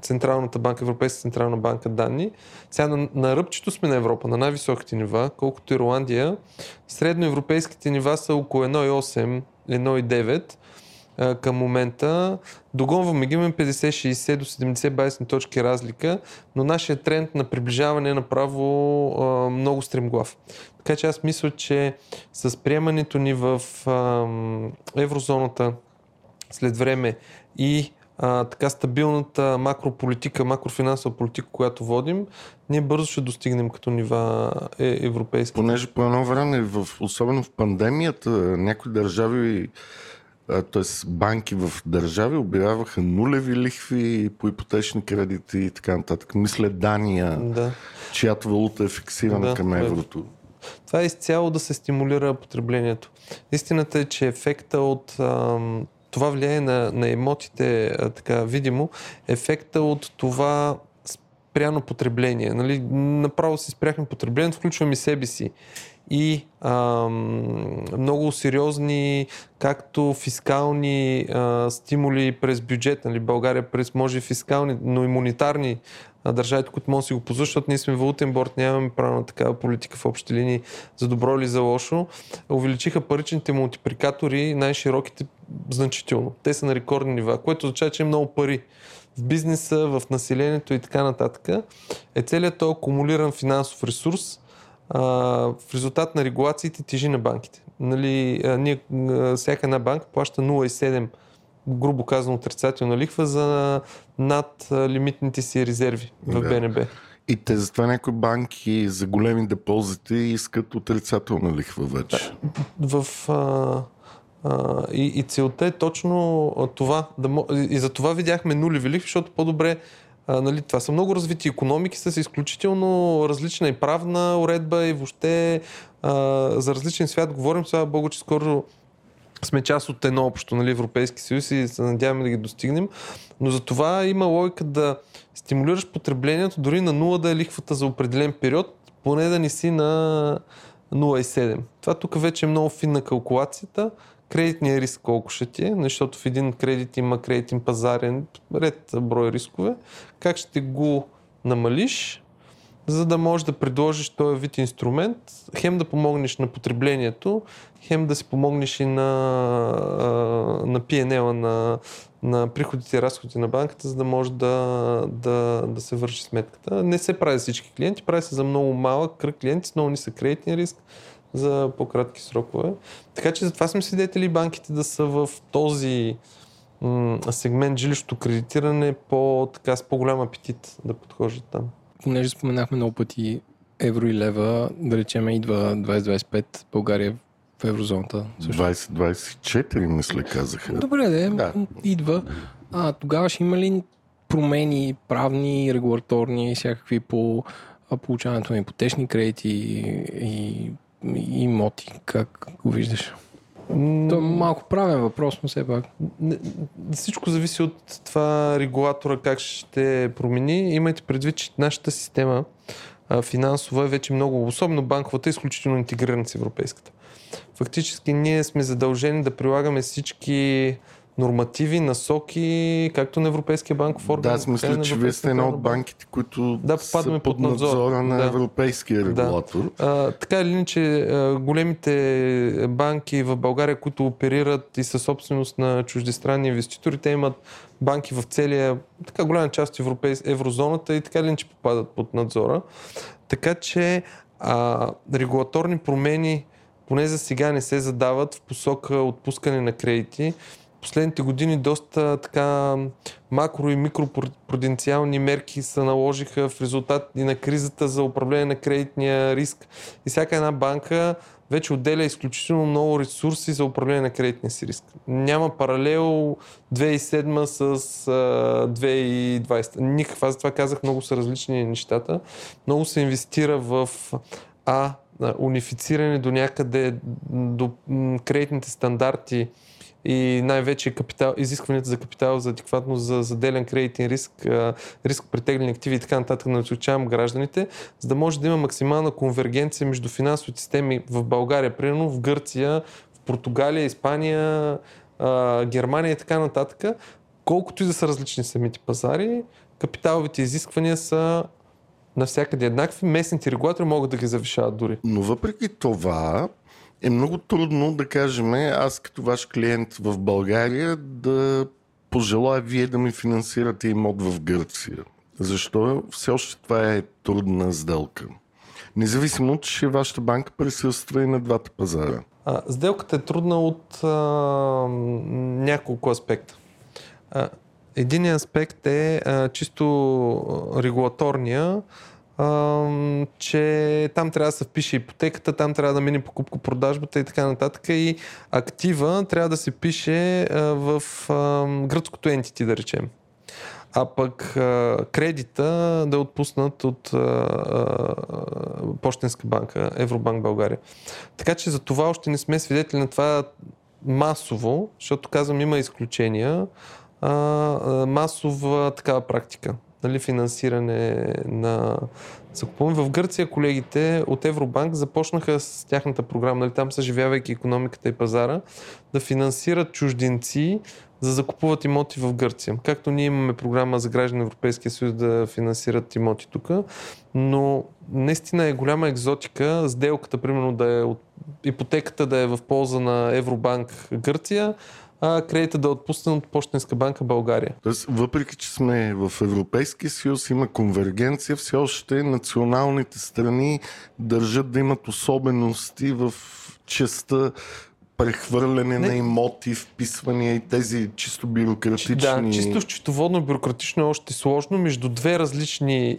Централната банка, Европейска централна банка данни. Сега на, на ръбчето сме на Европа, на най-високите нива, колкото Ирландия. Средно европейските нива са около едно цяло осем, едно цяло девет. Към момента. Догонваме ги имаме петдесет, шейсет до седемдесет базисни точки разлика, но нашия тренд на приближаване е направо много стремглав. Така че аз мисля, че с приемането ни в еврозоната след време и а, така стабилната макрополитика, макрофинансова политика, която водим, ние бързо ще достигнем като нива е, европейски. Понеже по едно време, в, особено в пандемията, някои държави, т.е. банки в държави обявяваха нулеви лихви по ипотечни кредити и така нататък. Мисля Дания, да, чиято валута е фиксирана да, към еврото. Това е изцяло да се стимулира потреблението. Истината е, че ефекта от ам, това влияние на, на емотите, а, така видимо, ефекта от това спряно потребление. Нали, направо си спряхме потреблението, включваме себе си. И а, много сериозни, както фискални а, стимули през бюджет, нали, България през може и фискални, но и монетарни а, държавите, които може да си го позволят, защото ние сме валутен борд, нямаме право на такава политика в общи линии за добро или за лошо, увеличиха паричните мултипликатори, най-широките, значително. Те са на рекордни нива, което означава, че е много пари в бизнеса, в населението и така нататък. Е целият този акумулиран финансов ресурс, Uh, в резултат на регулациите тежи на банките. Нали, uh, ние, uh, всяка една банка плаща нула цяло и седем грубо казано отрицателна лихва за над лимитните си резерви в да. Бе Ен Бе. И те затова някои банки за големи депозити искат отрицателна лихва вече. В... А... Uh, и, и целта е точно това. Да, и за това видяхме нулеви лихви, защото по-добре а, нали, това са много развити икономики с изключително различна и правна уредба и въобще а, за различен свят говорим. Слава Богу, че скоро сме част от едно общо, нали, Европейски съюз и се надяваме да ги достигнем. Но за това има логика да стимулираш потреблението дори на нула да е лихвата за определен период, поне да не си на нула цяло и седем. Това тук вече е много финна калкулацията. Кредитния риск колко ще ти е, защото в един кредит има кредитен пазарен ред брой рискове. Как ще го намалиш, за да можеш да предложиш този вид инструмент, хем да помогнеш на потреблението, хем да си помогнеш и на, на пи ен ел-а, на, на приходите и разходите на банката, за да може да, да, да се върши сметката. Не се прави за всички клиенти, прави се за много малък кръг клиенти, с много нисък кредитен риск, за по-кратки срокове. Така че затова сме свидетели банките да са в този м- сегмент жилището кредитиране по, така, с по-голям апетит да подхождат там. Понеже споменахме много пъти евро и лева, да речеме идва двайсет двайсет и пет България в еврозоната. двайсет двайсет и четири мисля казаха. Добре, де, да. Идва. А тогава ще има ли промени правни, регулаторни, всякакви по получаването на ипотечни кредити и, и и имоти, как го виждаш? То е малко правен въпрос, но все пак. Всичко зависи от това регулатора как ще промени. Имайте предвид, че нашата система финансова е вече много, особено банковата, изключително интегрирана с европейската. Фактически ние сме задължени да прилагаме всички нормативи, насоки, както на Европейския банков орган. Да, аз мисля, че вие сте една от банките, които да, са под, под надзора на да. Европейския регулатор. Да. А, така или иначе, големите банки в България, които оперират и със собственост на чуждестранни инвеститори, те имат банки в целия, така голяма част от европейс... еврозоната и така или иначе попадат под надзора. Така че а, регулаторни промени поне за сега не се задават в посока отпускане на кредити. Последните години доста така макро и микропруденциални мерки се наложиха в резултат и на кризата за управление на кредитния риск. И всяка една банка вече отделя изключително много ресурси за управление на кредитния си риск. Няма паралел двайсет и седма с двайсет и двайсета. Никаква, затова казах, много са различни нещата. Много се инвестира в а, унифициране до някъде до кредитните стандарти и най-вече капитал, изискванията за капитал за адекватност, за заделен кредитен риск, риск претеглени активи и така нататък, да насочавам гражданите, за да може да има максимална конвергенция между финансовите системи в България, примерно в Гърция, в Португалия, Испания, Германия и така нататък. Колкото и да са различни самите пазари, капиталовите изисквания са навсякъде еднакви, местните регулатори могат да ги завишават дори. Но въпреки това е много трудно да кажем, аз като ваш клиент в България да пожелая вие да ми финансирате имот в Гърция. Защо? Все още това е трудна сделка. Независимо, че вашата банка присъства и на двата пазара. А, сделката е трудна от а, няколко аспекта. А, единият аспект е а, чисто регулаторния, че там трябва да се впише ипотеката, там трябва да мине покупко-продажбата и така нататък, и актива трябва да се пише в гръцкото entity, да речем. А пък кредита да е отпуснат от Пощенска банка, Евробанк България. Така че за това още не сме свидетели на това масово, защото казвам има изключения, масова такава практика. Нали, финансиране на закупуване. В Гърция колегите от Евробанк започнаха с тяхната програма, нали, там съживявайки икономиката и пазара, да финансират чужденци за закупуват имоти в Гърция. Както ние имаме програма за граждани на Европейския съюз да финансират имоти тук, но наистина е голяма екзотика сделката, примерно да е от ипотеката да е в полза на Евробанк Гърция, а кредита да е отпуснен от Пощенска банка България. Тоест, въпреки че сме в Европейския съюз, има конвергенция, все още националните страни държат да имат особености в частта прехвърляне не... на имоти, вписвания и тези чисто бюрократични... Да, чисто счетоводно-бюрократично е още сложно между две различни,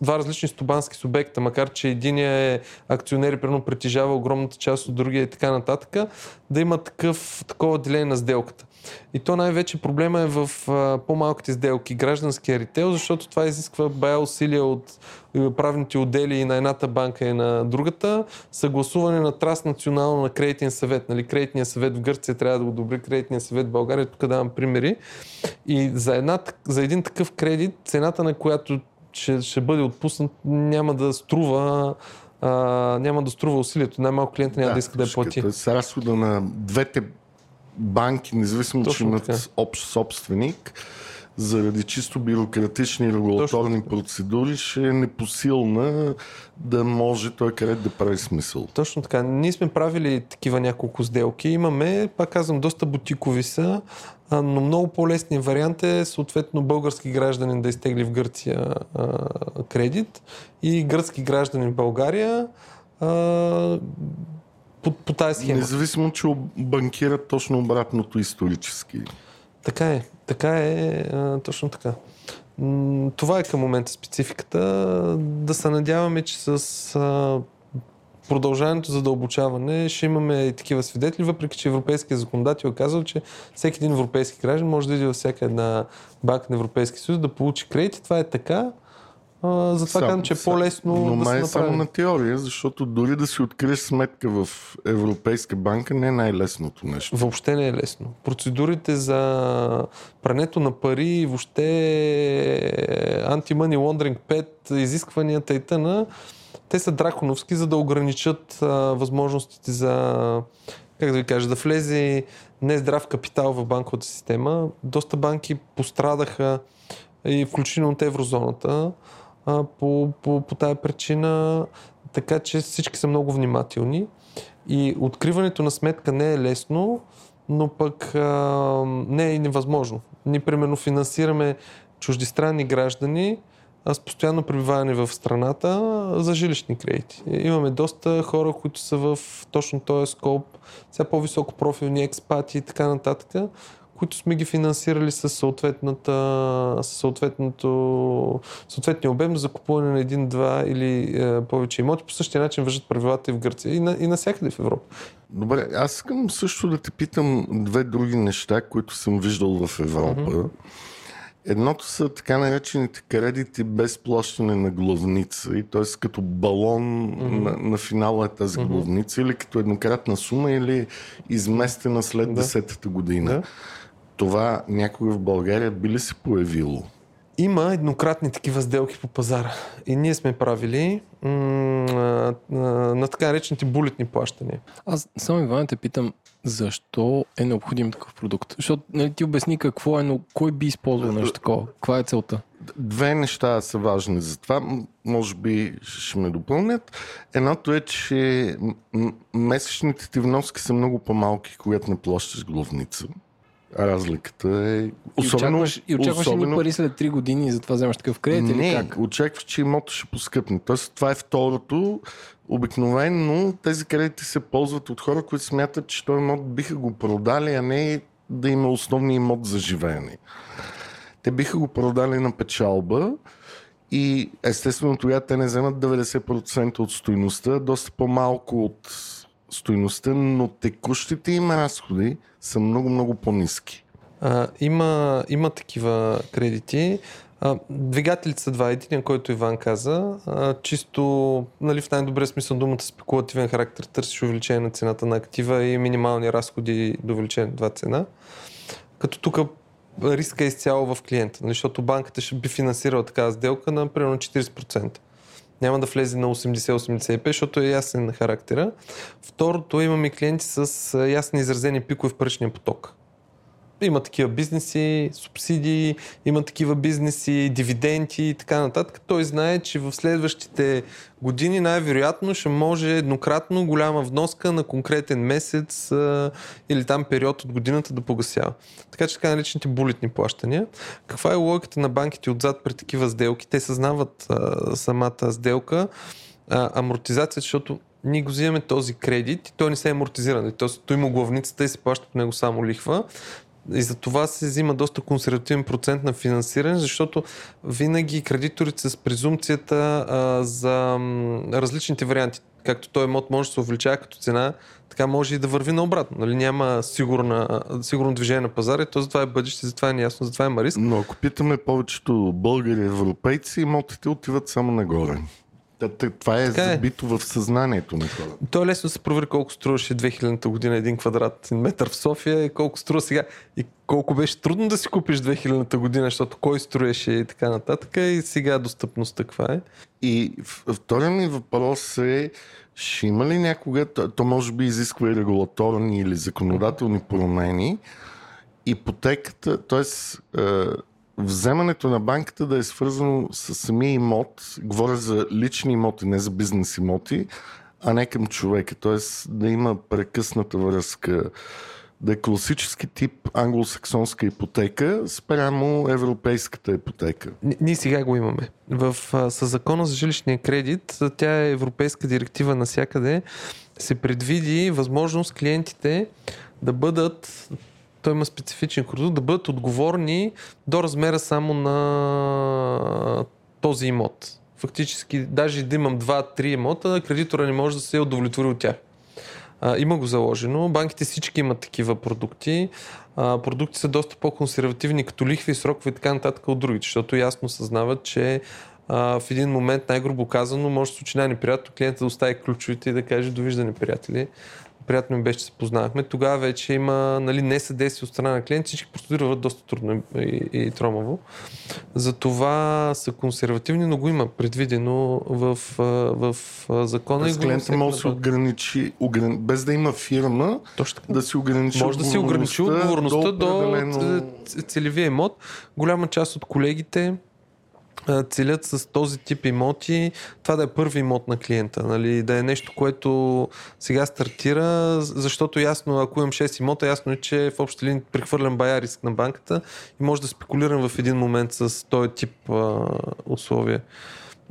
два различни стопански субекта, макар че единия е акционер и прено притежава огромната част от другия и така нататък, да има такъв, такова деление на сделката. И то най-вече проблема е в а, по-малките сделки, гражданския ритейл, защото това изисква бая усилия от правните отдели и на едната банка и на другата, съгласуване на транснационално на кредитен съвет. Нали, кредитният съвет в Гърция трябва да одобри кредитният съвет в България, тук давам примери. И за, една, за един такъв кредит, цената на която ще, ще бъде отпуснат, няма да струва а, няма да струва усилието. Най-малко клиент няма да, да иска да я плати. С разхода на двете банки, независимо, точно че имат така общ собственик, заради чисто бюрократични регулаторни процедури, ще е непосилна да може той кредит да прави смисъл. Точно така. Ние сме правили такива няколко сделки. Имаме, пак казвам, доста бутикови са, но много по-лесният вариант е съответно български гражданин да изтегли в Гърция а, кредит и гръцки гражданин в България а, По, по тази схема. Независимо, че банкират точно обратното исторически. Така е, така е, а, точно така. М- това е към момента спецификата. Да се надяваме, че с а, продължаването задълбочаване ще имаме и такива свидетели, въпреки че европейският законодател казал, че всеки един европейски граждан може да иде във всяка една банка на Европейския съюз да получи кредит. Това е така. Uh, затова казвам, че е по-лесно да се направи. Но май само на теория, защото дори да си откриеш сметка в Европейска банка не е най-лесното нещо. Въобще не е лесно. Процедурите за прането на пари, въобще Anti-Money Laundering пет, изискванията и тъна, те са драконовски, за да ограничат а, възможностите за, как да ви кажа, да влезе нездрав капитал в банковата система. Доста банки пострадаха и включително от еврозоната. По, по, по, по тая причина, така че всички са много внимателни и откриването на сметка не е лесно, но пък а, не е и невъзможно. Ние примерно финансираме чуждестранни граждани а, с постоянно пребиваване в страната за жилищни кредити. Имаме доста хора, които са в точно този скоп, сега по-високо профилни експати и така нататък, които сме ги финансирали със съответния обем за купуване на един, два или е, повече имоти. По същия начин важат правилата и в Гърция, и на, и навсякъде в Европа. Добре, аз искам също да те питам две други неща, които съм виждал в Европа. Mm-hmm. Едното са така наречените кредити без плащане на главница, и т.е. като балон mm-hmm. на, на финала е тази mm-hmm. главница, или като еднократна сума, или изместена след десетата година. Да. Това някога в България би ли се появило? Има еднократни такива сделки по пазара. И ние сме правили м- на, на така наречените булетни плащания. Аз само, Иван, те питам, защо е необходим такъв продукт? Защото, нали, ти обясни какво е, но кой би използвал нещо такова? Каква е целта? Две неща са важни за това. Може би ще ме допълнят. Едното е, че месечните ти вноски са много по-малки, когато не плащаш главница. Разликата е... Особено, и очакваш, и очакваш особено... ни пари след три години и затова вземаш такъв кредит? Не, или как? Очакваш, че имотът ще поскъпне. Тоест, това е второто. Обикновено тези кредити се ползват от хора, които смятат, че този имот биха го продали, а не да има основния имот за живеене. Те биха го продали на печалба и естествено тогава те не вземат деветдесет процента от стойността, доста по-малко от стойността, но текущите им разходи са много-много по-ниски. А, има, има такива кредити. А, двигателите са два. Единия, който Иван каза, а, чисто, нали, в най-добрия смисъл думата спекулативен характер, търсиш увеличение на цената на актива и минимални разходи до увеличение на два цена. Като тук риска е изцяло в клиента, нали, защото банката ще би финансирала такава сделка на примерно четиридесет процента. Няма да влезе на осемдесет до осемдесет и пет, защото е ясен характера. Второто, имаме клиенти с ясни изразени пикове в паричния поток. Има такива бизнеси, субсидии, има такива бизнеси, дивиденти и така нататък. Той знае, че в следващите години най-вероятно ще може еднократно голяма вноска на конкретен месец а, или там период от годината да погасява. Така че така наречените булетни плащания. Каква е логиката на банките отзад при такива сделки? Те съзнават а, самата сделка, а, амортизация, защото ние го взимаме този кредит и той не се е амортизиран. Тоест, той има главницата и се плаща по него само лихва. И за това се взима доста консервативен процент на финансиране, защото винаги кредиторите с презумцията а, за различните варианти, както той имот може да се увеличава като цена, така може и да върви наобратно. Нали? Няма сигурна, сигурно движение на пазара и то затова е бъдеще, затова е неясно, затова има риск. Но ако питаме повечето българи, европейци, имотите отиват само нагоре. Това е забито в съзнанието на хората. То е лесно да се провери колко струваше две хилядната година един квадратен метър в София и колко струва сега. И колко беше трудно да си купиш две хилядната година, защото кой строеше и така нататък. И сега достъпността каква е. И вторият ми въпрос е, ще има ли някога, то може би изисква и регулаторни или законодателни промени, ипотеката, т.е. вземането на банката да е свързано с самия имот, говоря за лични имоти, не за бизнес имоти, а не към човека, т.е. да има прекъсната връзка, да е класически тип англосаксонска ипотека спрямо европейската ипотека. Н- ние сега го имаме. В, със закона за жилищния кредит, тя е европейска директива насякъде, се предвиди възможност клиентите да бъдат, той има специфичен продукт, да бъдат отговорни до размера само на този имот. Фактически, даже да имам два-три имота, кредитора не може да се удовлетвори от тях. А, има го заложено. Банките всички имат такива продукти. А, продукти са доста по-консервативни, като лихви, срокове и така нататък от другите, защото ясно съзнават, че а, в един момент, най-грубо казано, може да се случи най-неприятно клиента да остави ключовете и да каже довиждане, приятели. Приятно ми беше, че се познахме. Тогава вече има, нали, несъдействие от страна на клиент, всички процедурат доста трудно и, и тромаво. Затова са консервативни, но го има предвидено в, в, в закона. Без клиента може да се ограничи, ограни... без да има фирма, да си ограничи може да си ограничи отговорността до, определено... до целевия имот. Голяма част от колегите целят с този тип имоти това да е първи имот на клиента, нали? Да е нещо, което сега стартира, защото ясно, ако имам шест имота, ясно е, че в общи линии прехвърлям бая риск на банката и може да спекулирам в един момент с този тип а, условия.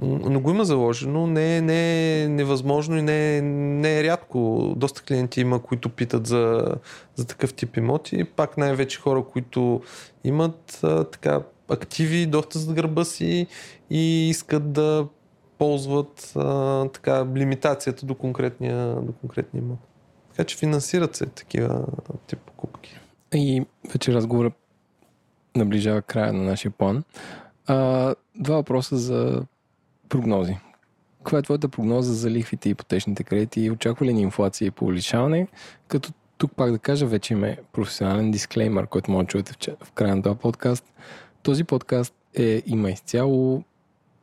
Но го има заложено, не, не е невъзможно и не, не е рядко. Доста клиенти има, които питат за, за такъв тип имоти. Пак най-вече хора, които имат а, така активи, доста зад гърба си и искат да ползват а, така, лимитацията до конкретния, до конкретния имот. Така че финансират се такива тип покупки. И вече разговора наближава края на нашия план. А, два въпроса за прогнози. Каква е твоята прогноза за лихвите и ипотечните кредити? Очаква ли ни инфлация и повишаване? Като тук пак да кажа, вече има професионален дисклеймър, който може да чуете в края на този подкаст. Този подкаст е, има изцяло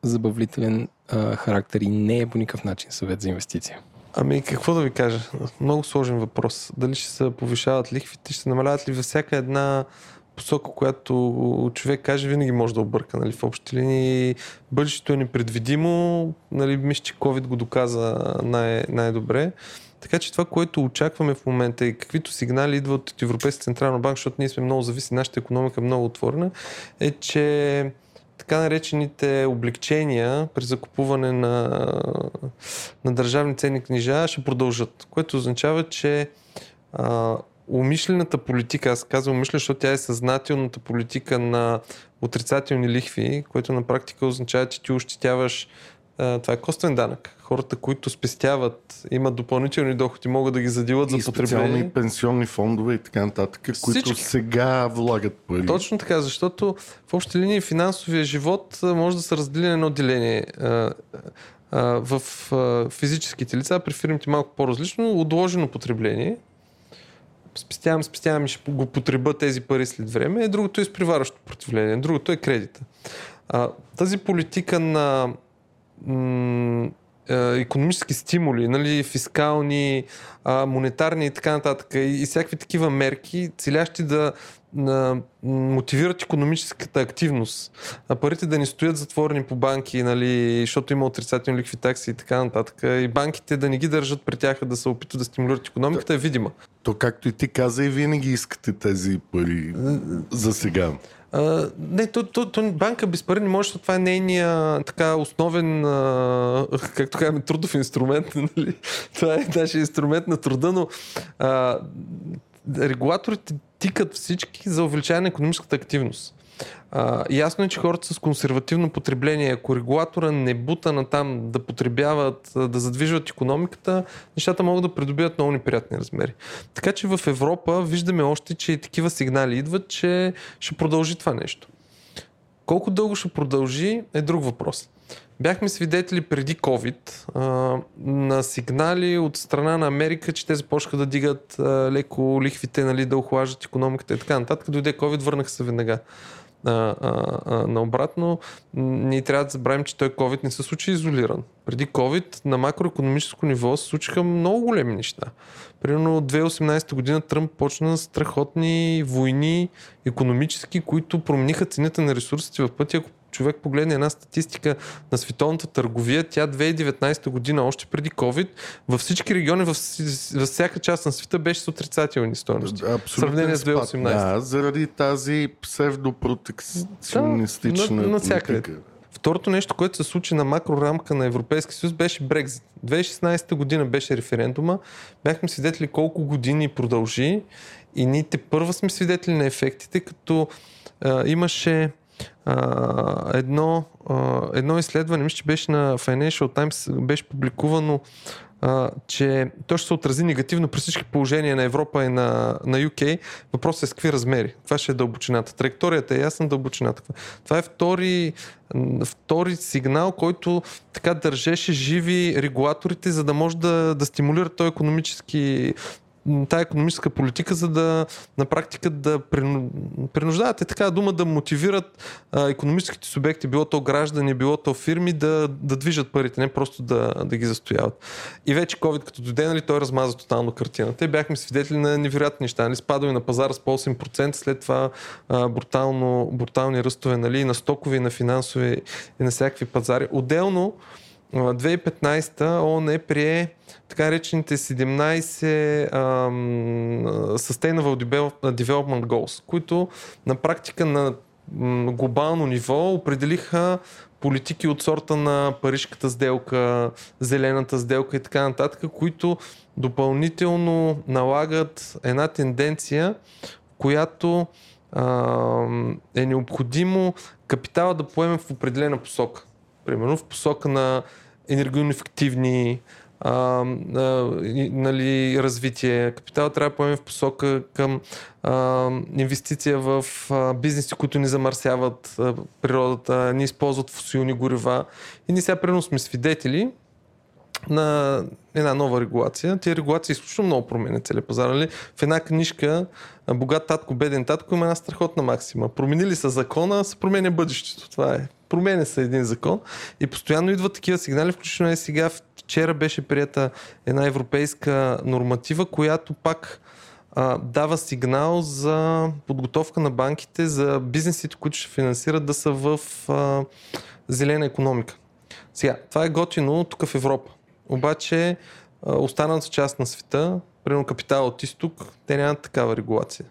забавлителен а, характер и не е по никакъв начин съвет за инвестиция. Ами какво да ви кажа? Много сложен въпрос. Дали ще се повишават лихвите, ще се намаляват ли, във всяка една посока, която човек каже, винаги може да обърка, нали, в общи линии. Бъдещето е непредвидимо, нали, мисля, че COVID го доказа най- най-добре. Така че това, което очакваме в момента и каквито сигнали идват от Европейска централна банка, защото ние сме много зависи, нашата икономика е много отворена, е, че така наречените облегчения при закупуване на, на държавни ценни книжа ще продължат, което означава, че а, умишлената политика, аз казвам умишлена, защото тя е съзнателната политика на отрицателни лихви, което на практика означава, че ти ощетяваш, това е косвен данък. Хората, които спестяват, имат допълнителни доходи, могат да ги заделят за потребление. И специални пенсионни фондове и така нататък, всички, които сега влагат пари. Точно така, защото в общи линии финансовия живот може да се раздели на едно деление. В физическите лица, при фирмите малко по-различно, отложено потребление. Спестявам, спестявам и ще го потреба тези пари след време. Другото е изпреварващо потребление, другото е кредита. Тази политика на икономически стимули, нали, фискални, монетарни и така нататък и всякакви такива мерки, целящи да мотивират икономическата активност. Парите да не стоят затворени по банки, нали, защото има отрицателни ликви такси и така нататък. И банките да не ги държат при тях, да се опитат да стимулират икономиката, е видима. То, както и ти каза, и винаги искате тези пари за сега. А, не, то, то, то банка без пари не може, защото това е нейния така основен, а, както казваме, трудов инструмент. Нали? Това е нашия инструмент на труда, но а, регулаторите тикат всички за увеличаване на икономическата активност. А, ясно е, че хората с консервативно потребление, ако регулатора не бута на там да потребяват, да задвижват икономиката, нещата могат да придобият много неприятни размери. Така че в Европа виждаме още, че и такива сигнали идват, че ще продължи това нещо. Колко дълго ще продължи е друг въпрос. Бяхме свидетели преди COVID а, на сигнали от страна на Америка, че те започнаха да дигат а, леко лихвите, нали, да охлаждат икономиката и така нататък. Дойде COVID, върнаха се веднага а, а, а, наобратно. Ние трябва да забравим, че той COVID не се случи изолиран. Преди COVID на макроекономическо ниво се случиха много големи неща. Примерно две хиляди и осемнадесета година Тръмп почна страхотни войни економически, които промениха цените на ресурсите в пъти. Ако човек погледне една статистика на световната търговия, тя две хиляди и деветнадесета година, още преди COVID, във всички региони, във всяка част на света беше с отрицателни стойности. В сравнение с две хиляди и осемнадесета. Да, заради тази псевдопротекционистична да, на, политика. Второто нещо, което се случи на макрорамка на Европейския съюз, беше Brexit. две хиляди и шестнадесета година беше референдума. Бяхме свидетели колко години продължи и ние тепърва сме свидетели на ефектите, като а, имаше Uh, едно, uh, едно изследване, мисля, че беше на Financial Times, беше публикувано, uh, че то ще се отрази негативно при всички положения на Европа и на, на Ю Кей. Въпросът е с какви размери. Това ще е дълбочината. Траекторията е ясна, дълбочината. Това е втори, втори сигнал, който така държеше живи регулаторите, за да може да, да стимулират този икономически... тая икономическа политика, за да на практика да принуждавате така дума да мотивират а, икономическите субекти, било то граждани, било то фирми, да, да движат парите, не просто да, да ги застояват. И вече COVID като дойде, нали, той размаза тотално картината. И бяхме свидетели на невероятни неща. Нали, спадове на пазара с по осем процента, след това а, брутално, брутални ръстове, нали, на стокови, на финансови и на всякакви пазари. Отделно две хиляди и петнадесета ООН е прие така речените седемнадесет ам, Sustainable Development Goals, които на практика на м, глобално ниво определиха политики от сорта на Парижката сделка, Зелената сделка и така нататък, които допълнително налагат една тенденция, която ам, е необходимо капитала да поеме в определена посока. Примерно в посока на енергийно ефективни а, а, нали, развитие. Капитал трябва да поеме в посока към а, инвестиция в а, бизнеси, които ни замърсяват а, природата, ни използват фосилни горива. И ние сега примерно сме свидетели на една нова регулация. Тия регулации изключително много променят целия пазар. Нали? В една книжка "Богат татко, беден татко" има една страхотна максима. Променили са закона, се променя бъдещето. Това е. Променя се един закон и постоянно идват такива сигнали, включително и сега. Вчера беше прията една европейска норматива, която пак а, дава сигнал за подготовка на банките за бизнесите, които ще финансират, да са в а, зелена икономика. Сега, това е готино тук в Европа. Обаче останалата част на света, примерно капитал от изток, те нямат такава регулация.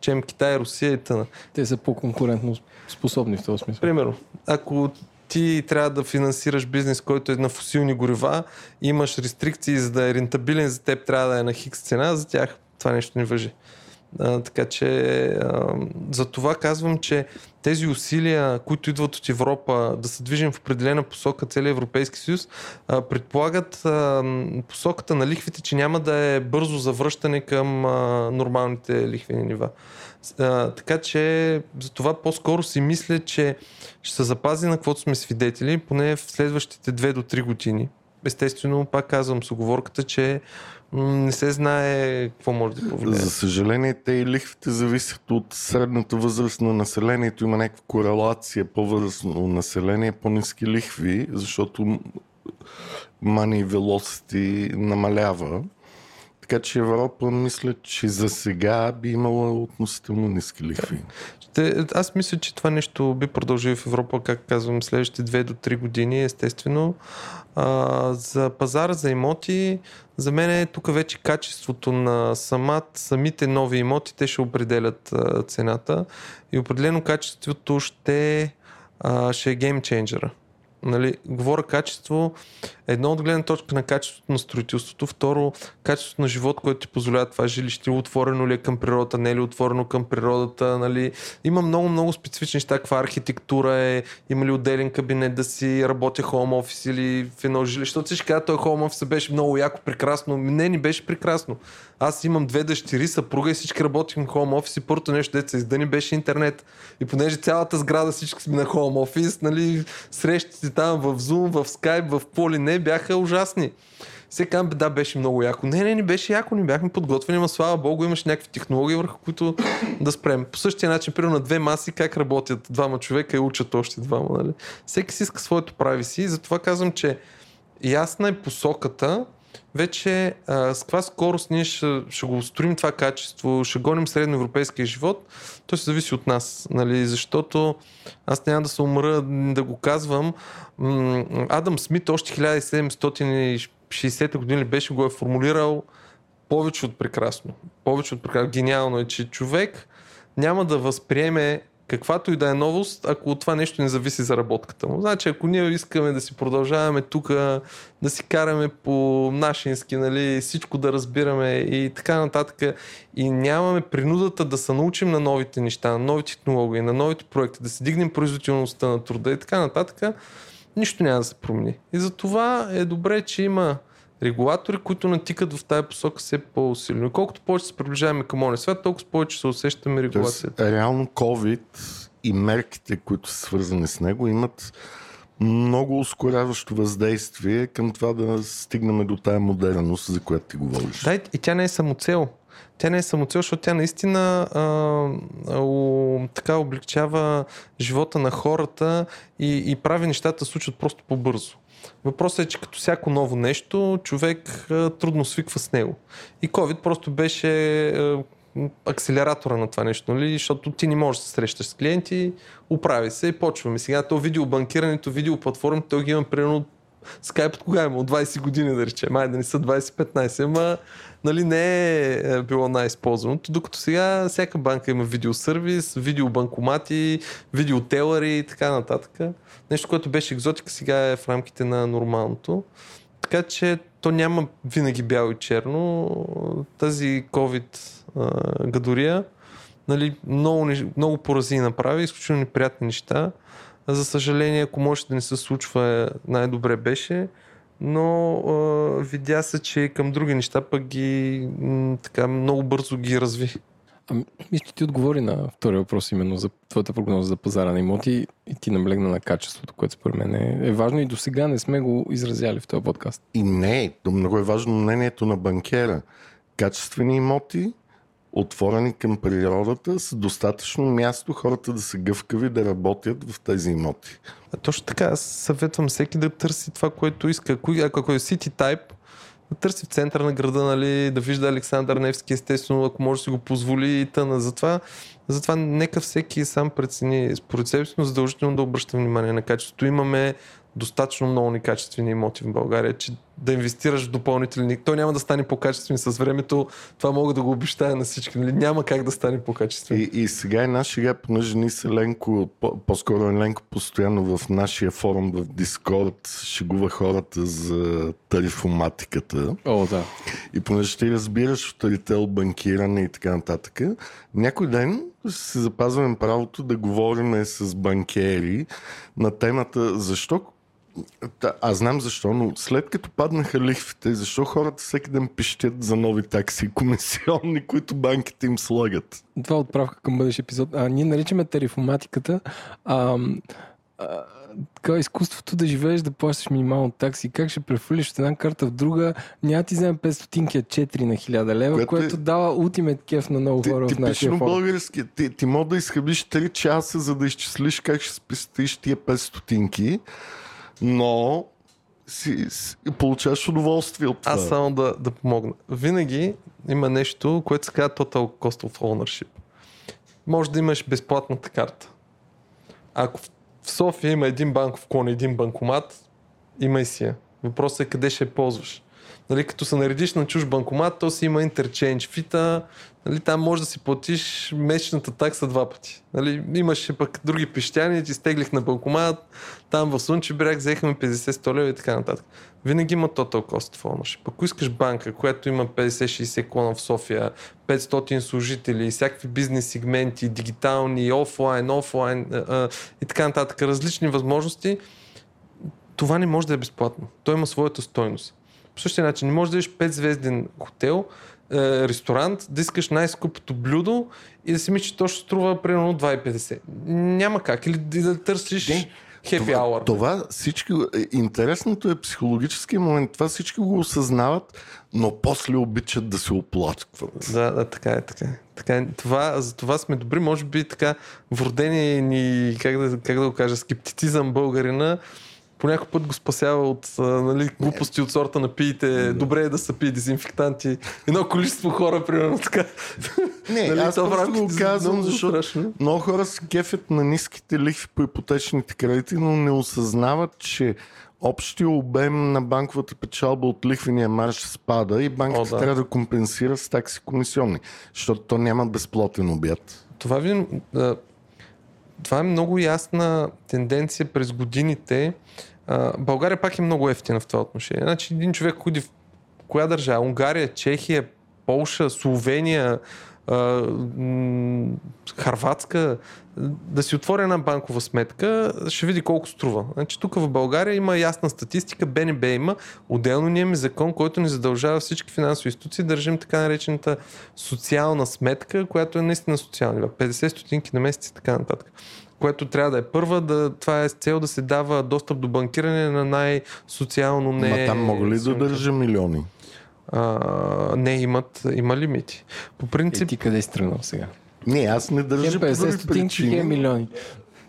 Чем Китай, Русия и т.н. Те са по-конкурентно способни в този смисъл. Примерно, ако ти трябва да финансираш бизнес, който е на фосилни горива, имаш рестрикции, за да е рентабилен, за теб трябва да е на хикс цена, за тях това нещо не важи. А, така че а, за това казвам, че тези усилия, които идват от Европа да се движим в определена посока целия Европейски съюз, а, предполагат а, посоката на лихвите, че няма да е бързо завръщане към а, нормалните лихвени нива. А, така че за това по-скоро си мисля, че ще се запази на каквото сме свидетели, поне в следващите две до три години. Естествено, пак казвам с уговорката, че не се знае какво може да повлияе. За съжаление, те и лихвите зависят от средната възраст на населението. Има някаква корелация по-възрастно население, по-ниски лихви, защото money velocity намалява. Така че Европа, мисля, че за сега би имала относително ниски лихви. Ще, аз мисля, че това нещо би продължило в Европа, как казвам, следващите две до три години, естествено. А, за пазара, за имоти, за мен е тук вече качеството на самат, самите нови имоти, те ще определят а, цената и определено качеството ще, а, ще е геймчейнджера. Нали, говоря качество, едно от гледна точка на качеството на строителството, второ качеството на живот, което ти позволява това жилище, отворено ли е към природата, не е ли отворено към природата, нали. Има много-много специфични неща, каква архитектура е, има ли отделен кабинет да си работя хоум офис или в едно жилище, защото всички казват, той хоум офис беше много яко, прекрасно, не ни беше прекрасно. Аз имам две дъщери, съпруга и всички работим хоум офис и първото нещо, деца издъни беше интернет. И понеже цялата сграда всички сме на хоум офис, нали, срещите там в Zoom, в Skype, в Poly, не бяха ужасни. Сега да, беше много яко. Не, не, не беше яко, не бяхме подготвени, но слава богу, имаше някакви технологии, върху които да спрем. По същия начин, примерно на две маси, как работят двама човека и учат още двама, нали? Всеки си иска своето прави си и затова казвам, че ясна е посоката. Вече а, с каква скорост ние ще, ще го строим това качество, ще гоним средноевропейския живот, то се зависи от нас, нали, защото аз няма да се умра да го казвам. М- Адам Смит още хиляда седемстотин и шейсета година ли беше, го е формулирал повече от прекрасно. Повече от прекрасно. Гениално е, че човек няма да възприеме каквато и да е новост, ако от това нещо не зависи заработката му. Значи, ако ние искаме да си продължаваме тук, да си караме по нашински, нали, всичко да разбираме и така нататък, и нямаме принудата да се научим на новите неща, на новите технологии, на новите проекти, да си дигнем производителността на труда и така нататък, нищо няма да се промени. И затова е добре, че има регулатори, които натикат в тази посока все по-силно. Колкото повече се приближаваме към ония свят, толкова повече се усещаме регулацията. Тоест, реално COVID и мерките, които са свързани с него, имат много ускоряващо въздействие към това да стигнем до тая модерност, за която ти говориш. Да, и тя не е самоцел. Тя не е самоцел, защото тя наистина а, а, о, така облегчава живота на хората и, и прави нещата да случат просто по-бързо. Въпросът е, че като всяко ново нещо, човек а, трудно свиква с него. И COVID просто беше а, акселератора на това нещо, нали? Защото ти не можеш да се срещаш с клиенти, оправи се и почваме. Сега то видеобанкирането, видеоплатформите, той ги има примерно Skype от кога има? От двайсет години да речем. Май да не са двайсет петнайсет, ама нали, не е било най-използваното. Докато сега всяка банка има видеосервис, видеобанкомати, видеотелъри и така нататък. Нещо, което беше екзотика, сега е в рамките на нормалното. Така че то няма винаги бяло и черно. Тази COVID гадория нали, много, много порази и направи, изключително неприятни неща. За съжаление, ако може да не се случва, най-добре беше, но е, видя се, че към други неща пък ги м, така много бързо ги разви. Ами, мисля, ти отговори на втория въпрос, именно за твоята прогноза за пазара на имоти и ти наблегна на качеството, което според мен е, е важно и до сега не сме го изразяли в този подкаст. И не, много е важно мнението на банкера. Качествени имоти, отворени към природата, с достатъчно място хората да са гъвкави, да работят в тези имоти. А точно така, аз съветвам всеки да търси това, което иска. Ако, ако е City Type, да търси в центъра на града, нали, да вижда Александър Невски, естествено, ако може да си го позволи и тъна. Затова, затова нека всеки сам прецени. Според себе си, но задължително да обръща внимание на качеството. Имаме достатъчно много некачествени имоти в България, че да инвестираш в допълнителни. Той няма да стане по-качествен с времето. Това мога да го обещая на всички. Нали? Няма как да стане по-качествен. И, и сега е наш шега, понеже ние са Ленко, по- по-скоро Ленко постоянно в нашия форум в Дискорд шегува хората за тарифоматиката. О, да. И понеже ти разбираш от ритейл, банкиране и така нататък, някой ден се запазваме правото да говорим с банкери на темата защо. Аз знам защо, но след като паднаха лихвите, защо хората всеки ден пищят за нови такси и комисионни, които банките им слагат? Това отправка към бъдещ епизод. А, ние наричаме тарифоматиката а, а, така, изкуството да живееш, да плащаш минимално такси. Как ще префърлиш от една карта в друга? Няма ти вземе петстотинки, а четири на хиляда лева, което, което е... дава ултимет кеф на много ти, хора в нашия форум. Типично български. Ти, ти мога да изхъбиш три часа, за да изчислиш как ще спестиш тия петстотинки. Но си, си получаваш удоволствие от това. Аз само да, да помогна. Винаги има нещо, което се казва Total Cost of Ownership. Може да имаш безплатната карта. Ако в София има един банков клон, един банкомат, имай си я. Въпросът е къде ще я ползваш. Нали, като се наредиш на чуж банкомат, то си има интерчейндж фита, нали, там може да си платиш месечната такса два пъти. Нали, имаше пък други пещяни, ти стеглих на банкомат, там в Слънчев бряг взехме петдесет сто лева и така нататък. Винаги има total cost of ownership. Ако искаш банка, която има петдесет шейсет клона в София, петстотин служители, всякакви бизнес сегменти, дигитални, офлайн, офлайн и така нататък, различни възможности, това не може да е безплатно. Той има своята стойност. По същия начин, не можеш да идеш петзвезден хотел, е, ресторант, да искаш най-скъпото блюдо и да си мислиш, че то ще струва примерно две петдесет. Няма как. Или да търсиш не, happy това, hour. Това всички... Интересното е психологическия момент. Това всички го осъзнават, но после обичат да се оплаткват. Да, да, така е, така е. Така, това, за това сме добри. Може би така вродение ни, как да, как да го кажа, скептицизъм българина, по някой път го спасява от, нали, глупости от сорта на пиите. Не. Добре е да са пие дезинфектанти. Едно количество хора, примерно така. Не, нали, аз просто го казвам, защото много хора се кефят на ниските лихви по ипотечните кредити, но не осъзнават, че общия обем на банковата печалба от лихвения марж спада и банката О, да. трябва да компенсира с такси комисионни, защото то няма безплатен обяд. Това, ви, това е много ясна тенденция през годините. България пак е много ефтина в това отношение. Значи един човек ходи в коя държава? Унгария, Чехия, Полша, Словения, Хърватска. Да си отвори една банкова сметка, ще види колко струва. Значи тук в България има ясна статистика, Б Н Б има. Отделно ние имаме закон, който ни задължава всички финансови институции да държим така наречената социална сметка, която е наистина социална. петдесет стотинки на месец и така нататък. Което трябва да е първа, да, това е с цел да се дава достъп до банкиране на най-социално не... Ама там мога ли да държа милиони? А, не, имат, има лимити. По принцип... И ти къде си тръгнал сега? Не, аз не държа по други причини. Милиони.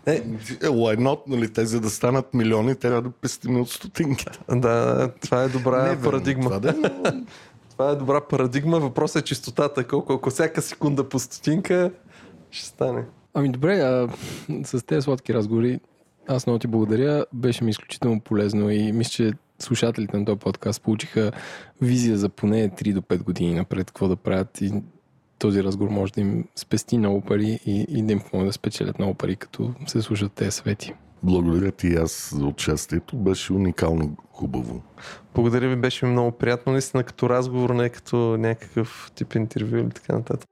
Е, why not, нали, те за да станат милиони, трябва да пестим от стотинките. Да, това е добра не, парадигма. Това, да, но... това е добра парадигма. Въпросът е чистотата. Колко, ако всяка секунда по стотинка, ще стане. Ами добре, а, с тези сладки разговори аз много ти благодаря. Беше ми изключително полезно и мисля, че слушателите на този подкаст получиха визия за поне три до пет години напред какво да правят и този разговор може да им спести много пари и, и да им помогне да спечелят много пари, като се слушат тези съвети. Благодаря ти и аз за участието. Беше уникално хубаво. Благодаря ви, беше ми много приятно. Наистина като разговор, не като някакъв тип интервю или така нататък.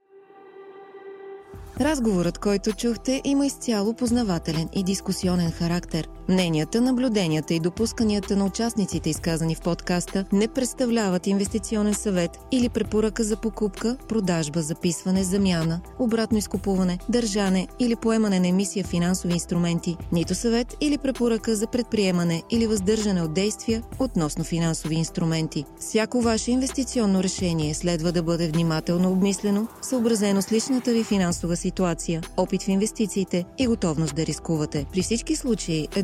Разговорът, който чухте, има изцяло познавателен и дискусионен характер. Мненията, наблюденията и допусканията на участниците, изказани в подкаста, не представляват инвестиционен съвет или препоръка за покупка, продажба, записване, замяна, обратно изкупуване, държане или поемане на емисия финансови инструменти, нито съвет или препоръка за предприемане или въздържане от действия относно финансови инструменти. Всяко ваше инвестиционно решение следва да бъде внимателно обмислено, съобразено с личната ви финансова ситуация, опит в инвестициите и готовност да рискувате. При всички случаи е